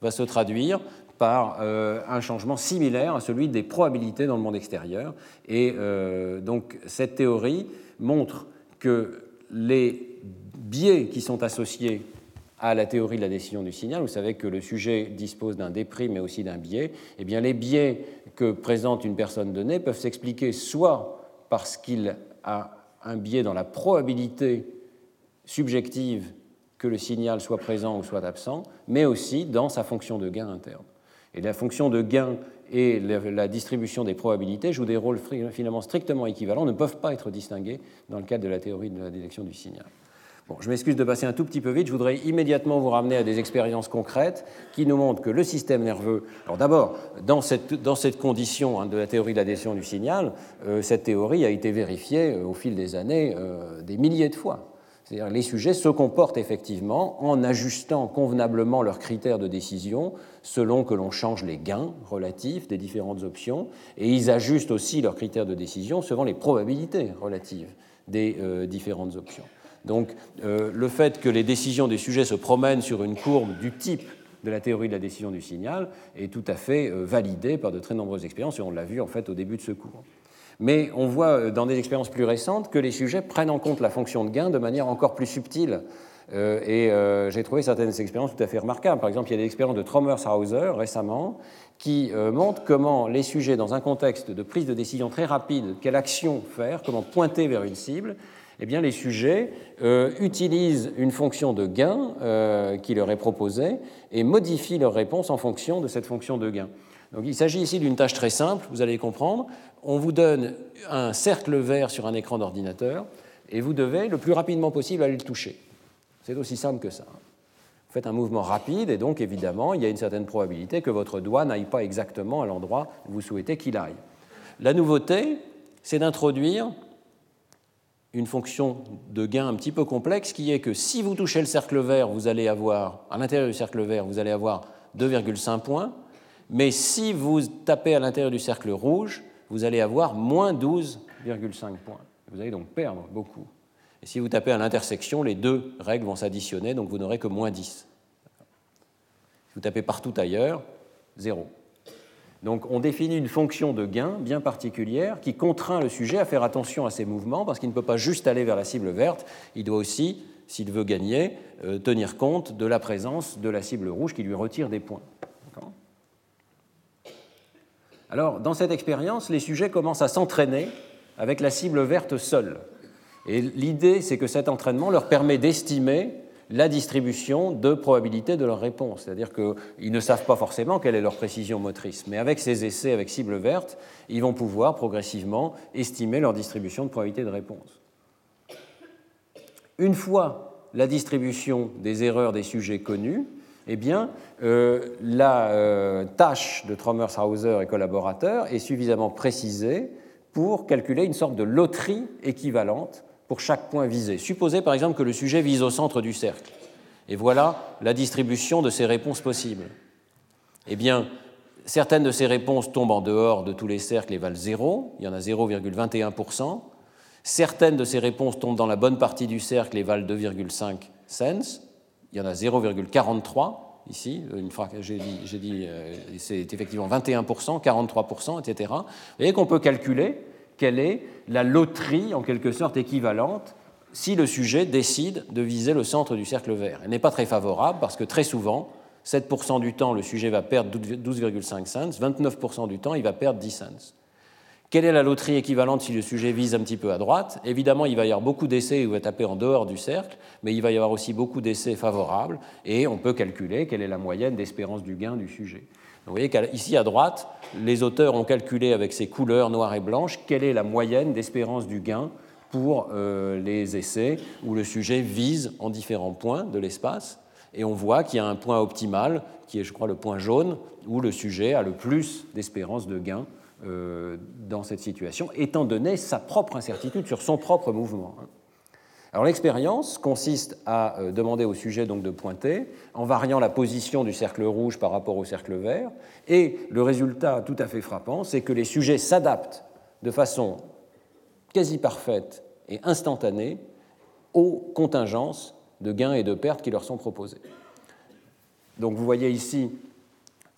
va se traduire par euh, un changement similaire à celui des probabilités dans le monde extérieur. Et euh, donc cette théorie montre que les biais qui sont associés à la théorie de la décision du signal, vous savez que le sujet dispose d'un D' mais aussi d'un biais, eh bien les biais que présente une personne donnée peuvent s'expliquer soit parce qu'il a un biais dans la probabilité subjective que le signal soit présent ou soit absent, mais aussi dans sa fonction de gain interne. Et la fonction de gain et la distribution des probabilités jouent des rôles finalement strictement équivalents, ne peuvent pas être distingués dans le cadre de la théorie de la détection du signal. Bon, je m'excuse de passer un tout petit peu vite, je voudrais immédiatement vous ramener à des expériences concrètes qui nous montrent que le système nerveux... Alors d'abord, dans cette, dans cette condition hein, de la théorie de la détection du signal, euh, cette théorie a été vérifiée euh, au fil des années euh, des milliers de fois. C'est-à-dire les sujets se comportent effectivement en ajustant convenablement leurs critères de décision selon que l'on change les gains relatifs des différentes options, et ils ajustent aussi leurs critères de décision selon les probabilités relatives des euh, différentes options. Donc euh, le fait que les décisions des sujets se promènent sur une courbe du type de la théorie de la décision du signal est tout à fait euh, validé par de très nombreuses expériences, et on l'a vu en fait au début de ce cours. Mais on voit dans des expériences plus récentes que les sujets prennent en compte la fonction de gain de manière encore plus subtile. Euh, et euh, j'ai trouvé certaines expériences tout à fait remarquables. Par exemple, il y a des expériences de Trommershauser récemment qui euh, montrent comment les sujets, dans un contexte de prise de décision très rapide, quelle action faire, comment pointer vers une cible, eh bien, les sujets euh, utilisent une fonction de gain euh, qui leur est proposée et modifient leur réponse en fonction de cette fonction de gain. Donc, il s'agit ici d'une tâche très simple, vous allez comprendre. On vous donne un cercle vert sur un écran d'ordinateur et vous devez, le plus rapidement possible, aller le toucher. C'est aussi simple que ça. Vous faites un mouvement rapide et donc, évidemment, il y a une certaine probabilité que votre doigt n'aille pas exactement à l'endroit où vous souhaitez qu'il aille. La nouveauté, c'est d'introduire une fonction de gain un petit peu complexe qui est que si vous touchez le cercle vert, vous allez avoir, à l'intérieur du cercle vert, vous allez avoir deux virgule cinq points. Mais si vous tapez à l'intérieur du cercle rouge, vous allez avoir moins douze virgule cinq points. Vous allez donc perdre beaucoup. Et si vous tapez à l'intersection, les deux règles vont s'additionner, donc vous n'aurez que moins dix. Si vous tapez partout ailleurs, zéro. Donc on définit une fonction de gain bien particulière qui contraint le sujet à faire attention à ses mouvements parce qu'il ne peut pas juste aller vers la cible verte, il doit aussi s'il veut gagner, euh, tenir compte de la présence de la cible rouge qui lui retire des points. Alors, dans cette expérience, les sujets commencent à s'entraîner avec la cible verte seule. Et l'idée, c'est que cet entraînement leur permet d'estimer la distribution de probabilité de leur réponse. C'est-à-dire qu'ils ne savent pas forcément quelle est leur précision motrice, mais avec ces essais avec cible verte, ils vont pouvoir progressivement estimer leur distribution de probabilité de réponse. Une fois la distribution des erreurs des sujets connue, eh bien, euh, la euh, tâche de Trommershauser et collaborateurs est suffisamment précisée pour calculer une sorte de loterie équivalente pour chaque point visé. Supposez par exemple que le sujet vise au centre du cercle. Et voilà la distribution de ces réponses possibles. Eh bien, certaines de ces réponses tombent en dehors de tous les cercles et valent zéro. Il y en a zéro virgule vingt et un pour cent. Certaines de ces réponses tombent dans la bonne partie du cercle et valent deux virgule cinq cents. Il y en a zéro virgule quarante-trois ici, fra... j'ai dit, j'ai dit euh, c'est effectivement vingt et un pour cent, quarante-trois pour cent, et cetera. Vous voyez qu'on peut calculer quelle est la loterie, en quelque sorte, équivalente si le sujet décide de viser le centre du cercle vert. Elle n'est pas très favorable parce que très souvent, sept pour cent du temps, le sujet va perdre douze virgule cinq cents, vingt-neuf pour cent du temps, il va perdre dix cents. Quelle est la loterie équivalente si le sujet vise un petit peu à droite? Évidemment, il va y avoir beaucoup d'essais où il va taper en dehors du cercle, mais il va y avoir aussi beaucoup d'essais favorables, et on peut calculer quelle est la moyenne d'espérance du gain du sujet. Donc, vous voyez qu'ici à droite, les auteurs ont calculé avec ces couleurs noires et blanches quelle est la moyenne d'espérance du gain pour euh, les essais où le sujet vise en différents points de l'espace, et on voit qu'il y a un point optimal, qui est je crois le point jaune, où le sujet a le plus d'espérance de gain dans cette situation, étant donné sa propre incertitude sur son propre mouvement. Alors l'expérience consiste à demander au sujet donc de pointer en variant la position du cercle rouge par rapport au cercle vert, et le résultat tout à fait frappant, c'est que les sujets s'adaptent de façon quasi parfaite et instantanée aux contingences de gains et de pertes qui leur sont proposées. Donc vous voyez ici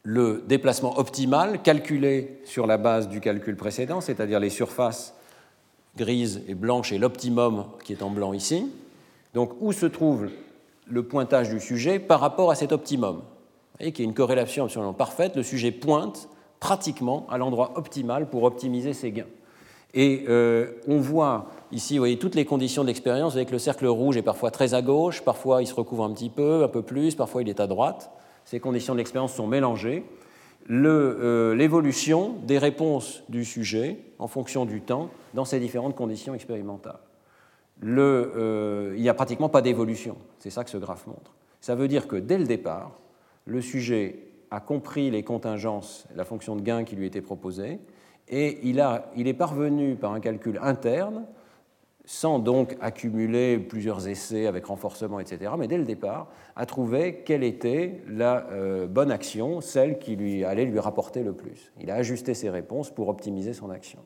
le déplacement optimal calculé sur la base du calcul précédent, c'est-à-dire les surfaces grises et blanches et l'optimum qui est en blanc ici. Donc où se trouve le pointage du sujet par rapport à cet optimum? Vous voyez qu'il y a une corrélation absolument parfaite, le sujet pointe pratiquement à l'endroit optimal pour optimiser ses gains. Et euh, on voit ici, vous voyez, toutes les conditions de l'expérience, avec le cercle rouge est parfois très à gauche, parfois il se recouvre un petit peu, un peu plus, parfois il est à droite. Ces conditions de l'expérience sont mélangées. Le, euh, l'évolution des réponses du sujet en fonction du temps dans ces différentes conditions expérimentales. Le, euh, il n'y a pratiquement pas d'évolution. C'est ça que ce graphe montre. Ça veut dire que dès le départ, le sujet a compris les contingences, la fonction de gain qui lui était proposée, et il, a, il est parvenu par un calcul interne, sans donc accumuler plusieurs essais avec renforcement, et cetera, mais dès le départ, à trouver quelle était la euh, bonne action, celle qui lui, allait lui rapporter le plus. Il a ajusté ses réponses pour optimiser son action.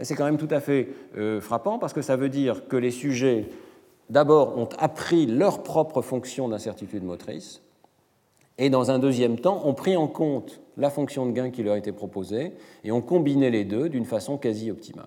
Et c'est quand même tout à fait euh, frappant, parce que ça veut dire que les sujets, d'abord, ont appris leur propre fonction d'incertitude motrice, et dans un deuxième temps, ont pris en compte la fonction de gain qui leur a été proposée, et ont combiné les deux d'une façon quasi optimale.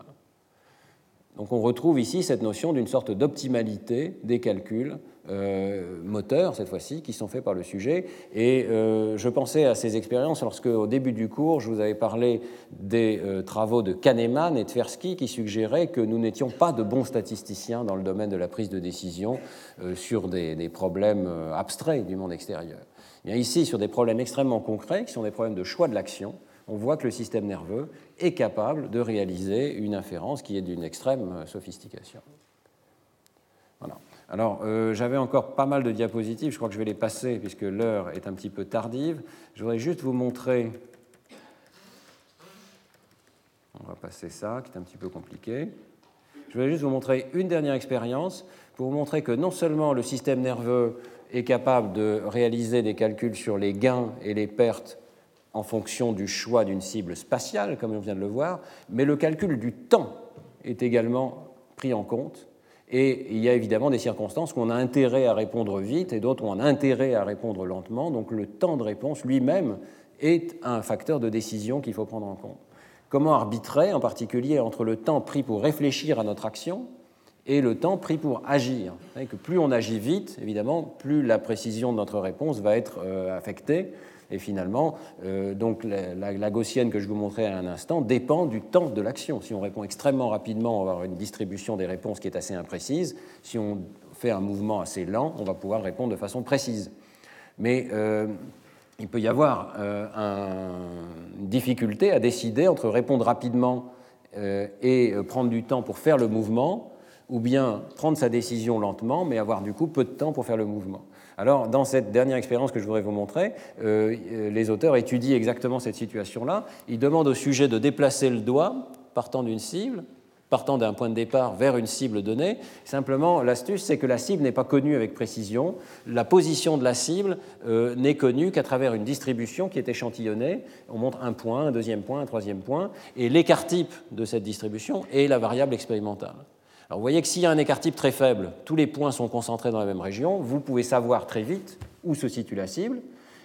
Donc on retrouve ici cette notion d'une sorte d'optimalité des calculs euh, moteurs, cette fois-ci, qui sont faits par le sujet. Et euh, je pensais à ces expériences lorsque, au début du cours, je vous avais parlé des euh, travaux de Kahneman et Tversky qui suggéraient que nous n'étions pas de bons statisticiens dans le domaine de la prise de décision euh, sur des, des problèmes abstraits du monde extérieur. Et bien ici, sur des problèmes extrêmement concrets, qui sont des problèmes de choix de l'action, on voit que le système nerveux est capable de réaliser une inférence qui est d'une extrême sophistication. Voilà. Alors, euh, j'avais encore pas mal de diapositives, je crois que je vais les passer puisque l'heure est un petit peu tardive. Je voudrais juste vous montrer... On va passer ça, qui est un petit peu compliqué. Je voudrais juste vous montrer une dernière expérience pour vous montrer que non seulement le système nerveux est capable de réaliser des calculs sur les gains et les pertes en fonction du choix d'une cible spatiale, comme on vient de le voir, mais le calcul du temps est également pris en compte. Et il y a évidemment des circonstances où on a intérêt à répondre vite et d'autres où on a intérêt à répondre lentement. Donc le temps de réponse lui-même est un facteur de décision qu'il faut prendre en compte. Comment arbitrer, en particulier, entre le temps pris pour réfléchir à notre action et le temps pris pour agir. Et que plus on agit vite, évidemment, plus la précision de notre réponse va être euh, affectée. Et finalement, euh, donc la, la, la gaussienne que je vous montrais à un instant dépend du temps de l'action. Si on répond extrêmement rapidement, on va avoir une distribution des réponses qui est assez imprécise. Si on fait un mouvement assez lent, on va pouvoir répondre de façon précise. Mais euh, il peut y avoir euh, un, une difficulté à décider entre répondre rapidement euh, et prendre du temps pour faire le mouvement, ou bien prendre sa décision lentement, mais avoir du coup peu de temps pour faire le mouvement. Alors, dans cette dernière expérience que je voudrais vous montrer, euh, les auteurs étudient exactement cette situation-là. Ils demandent au sujet de déplacer le doigt, partant d'une cible, partant d'un point de départ vers une cible donnée. Simplement, l'astuce, c'est que la cible n'est pas connue avec précision. La position de la cible euh, n'est connue qu'à travers une distribution qui est échantillonnée. On montre un point, un deuxième point, un troisième point, et l'écart-type de cette distribution est la variable expérimentale. Alors vous voyez que s'il y a un écart-type très faible, tous les points sont concentrés dans la même région, vous pouvez savoir très vite où se situe la cible,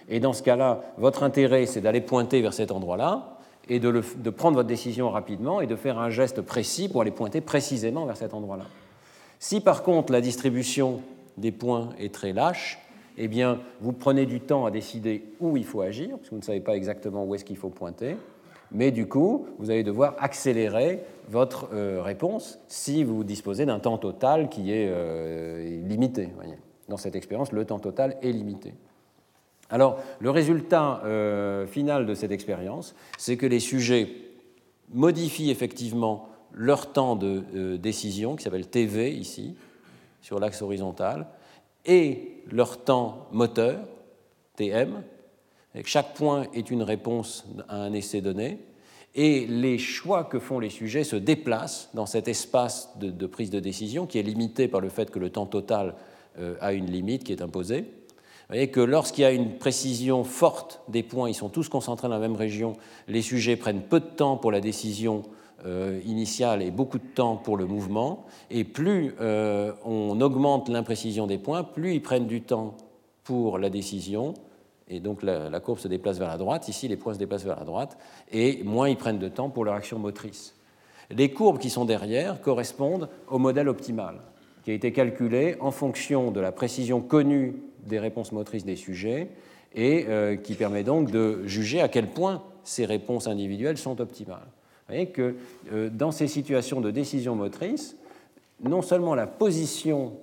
et dans ce cas-là, votre intérêt, c'est d'aller pointer vers cet endroit-là, et de, le, de prendre votre décision rapidement, et de faire un geste précis pour aller pointer précisément vers cet endroit-là. Si par contre la distribution des points est très lâche, eh bien, vous prenez du temps à décider où il faut agir, parce que vous ne savez pas exactement où est-ce qu'il faut pointer, mais du coup, vous allez devoir accélérer votre euh, réponse si vous disposez d'un temps total qui est euh, limité. Voyez. Dans cette expérience, le temps total est limité. Alors, le résultat euh, final de cette expérience, c'est que les sujets modifient effectivement leur temps de euh, décision, qui s'appelle T V ici, sur l'axe horizontal, et leur temps moteur, T M, chaque point est une réponse à un essai donné, et les choix que font les sujets se déplacent dans cet espace de, de prise de décision qui est limité par le fait que le temps total euh, a une limite qui est imposée. Vous voyez que lorsqu'il y a une précision forte des points, ils sont tous concentrés dans la même région, les sujets prennent peu de temps pour la décision euh, initiale et beaucoup de temps pour le mouvement, et plus euh, on augmente l'imprécision des points, plus ils prennent du temps pour la décision, et donc la, la courbe se déplace vers la droite, ici les points se déplacent vers la droite, et moins ils prennent de temps pour leur action motrice. Les courbes qui sont derrière correspondent au modèle optimal, qui a été calculé en fonction de la précision connue des réponses motrices des sujets, et euh, qui permet donc de juger à quel point ces réponses individuelles sont optimales. Vous voyez que euh, dans ces situations de décision motrice, non seulement la position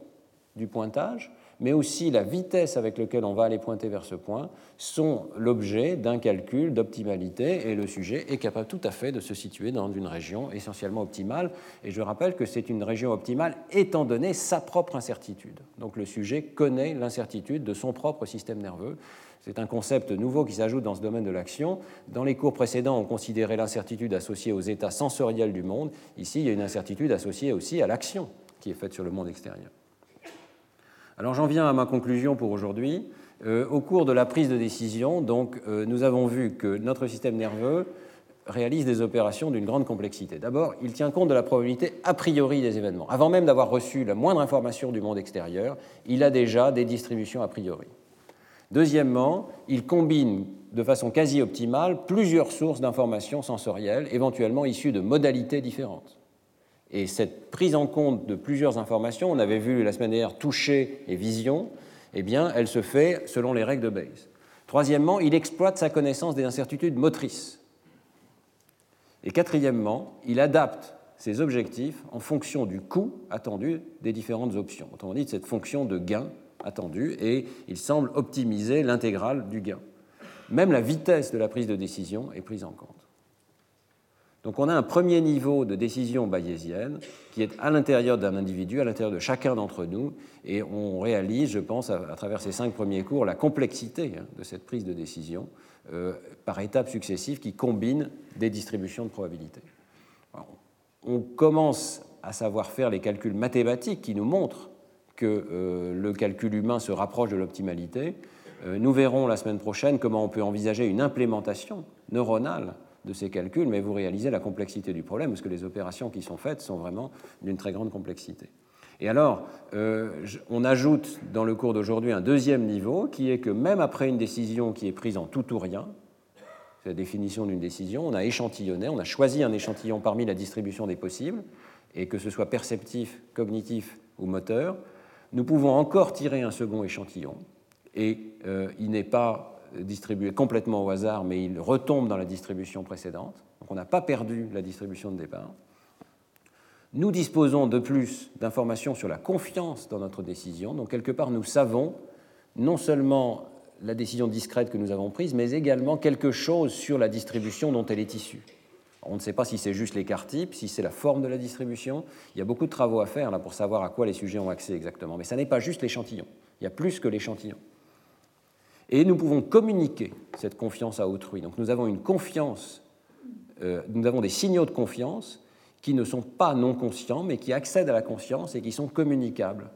du pointage, mais aussi la vitesse avec laquelle on va aller pointer vers ce point, sont l'objet d'un calcul d'optimalité, et le sujet est capable tout à fait de se situer dans une région essentiellement optimale. Et je rappelle que c'est une région optimale étant donné sa propre incertitude. Donc le sujet connaît l'incertitude de son propre système nerveux. C'est un concept nouveau qui s'ajoute dans ce domaine de l'action. Dans les cours précédents, on considérait l'incertitude associée aux états sensoriels du monde. Ici, il y a une incertitude associée aussi à l'action qui est faite sur le monde extérieur. Alors j'en viens à ma conclusion pour aujourd'hui. Euh, au cours de la prise de décision, donc, euh, nous avons vu que notre système nerveux réalise des opérations d'une grande complexité. D'abord, il tient compte de la probabilité a priori des événements. Avant même d'avoir reçu la moindre information du monde extérieur, il a déjà des distributions a priori. Deuxièmement, il combine de façon quasi optimale plusieurs sources d'informations sensorielles, éventuellement issues de modalités différentes. Et cette prise en compte de plusieurs informations, on avait vu la semaine dernière toucher et vision, eh bien, elle se fait selon les règles de Bayes. Troisièmement, il exploite sa connaissance des incertitudes motrices. Et quatrièmement, il adapte ses objectifs en fonction du coût attendu des différentes options. Autrement dit, de cette fonction de gain attendue, et il semble optimiser l'intégrale du gain. Même la vitesse de la prise de décision est prise en compte. Donc on a un premier niveau de décision bayésienne qui est à l'intérieur d'un individu, à l'intérieur de chacun d'entre nous, et on réalise, je pense, à, à travers ces cinq premiers cours, la complexité hein, de cette prise de décision euh, par étapes successives qui combinent des distributions de probabilités. Alors, on commence à savoir faire les calculs mathématiques qui nous montrent que euh, le calcul humain se rapproche de l'optimalité. Euh, nous verrons la semaine prochaine comment on peut envisager une implémentation neuronale de ces calculs, mais vous réalisez la complexité du problème, parce que les opérations qui sont faites sont vraiment d'une très grande complexité. Et alors, euh, on ajoute dans le cours d'aujourd'hui un deuxième niveau, qui est que même après une décision qui est prise en tout ou rien, c'est la définition d'une décision, on a échantillonné, on a choisi un échantillon parmi la distribution des possibles, et que ce soit perceptif, cognitif ou moteur, nous pouvons encore tirer un second échantillon, et euh, il n'est pas distribué complètement au hasard, mais il retombe dans la distribution précédente, donc on n'a pas perdu la distribution de départ. Nous disposons de plus d'informations sur la confiance dans notre décision, donc quelque part nous savons non seulement la décision discrète que nous avons prise, mais également quelque chose sur la distribution dont elle est issue. On ne sait pas si c'est juste l'écart type, si c'est la forme de la distribution. Il y a beaucoup de travaux à faire là, pour savoir à quoi les sujets ont accès exactement. Mais ça n'est pas juste l'échantillon. Il y a plus que l'échantillon. Et nous pouvons communiquer cette confiance à autrui. Donc nous avons une confiance, euh, nous avons des signaux de confiance qui ne sont pas non conscients, mais qui accèdent à la conscience et qui sont communicables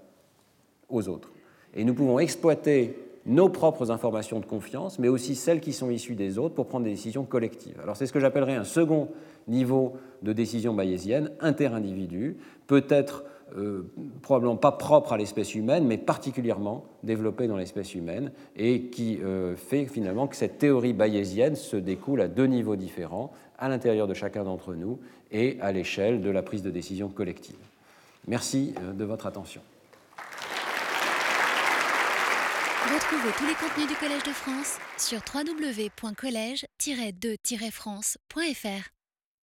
aux autres. Et nous pouvons exploiter nos propres informations de confiance, mais aussi celles qui sont issues des autres pour prendre des décisions collectives. Alors c'est ce que j'appellerais un second niveau de décision bayésienne, interindividu, peut-être euh, probablement pas propre à l'espèce humaine, mais particulièrement développé dans l'espèce humaine, et qui euh, fait finalement que cette théorie bayésienne se découle à deux niveaux différents, à l'intérieur de chacun d'entre nous et à l'échelle de la prise de décision collective. Merci euh, de votre attention. Retrouvez tous les contenus du Collège de France sur w w w point collège tiret deux tiret france point f r.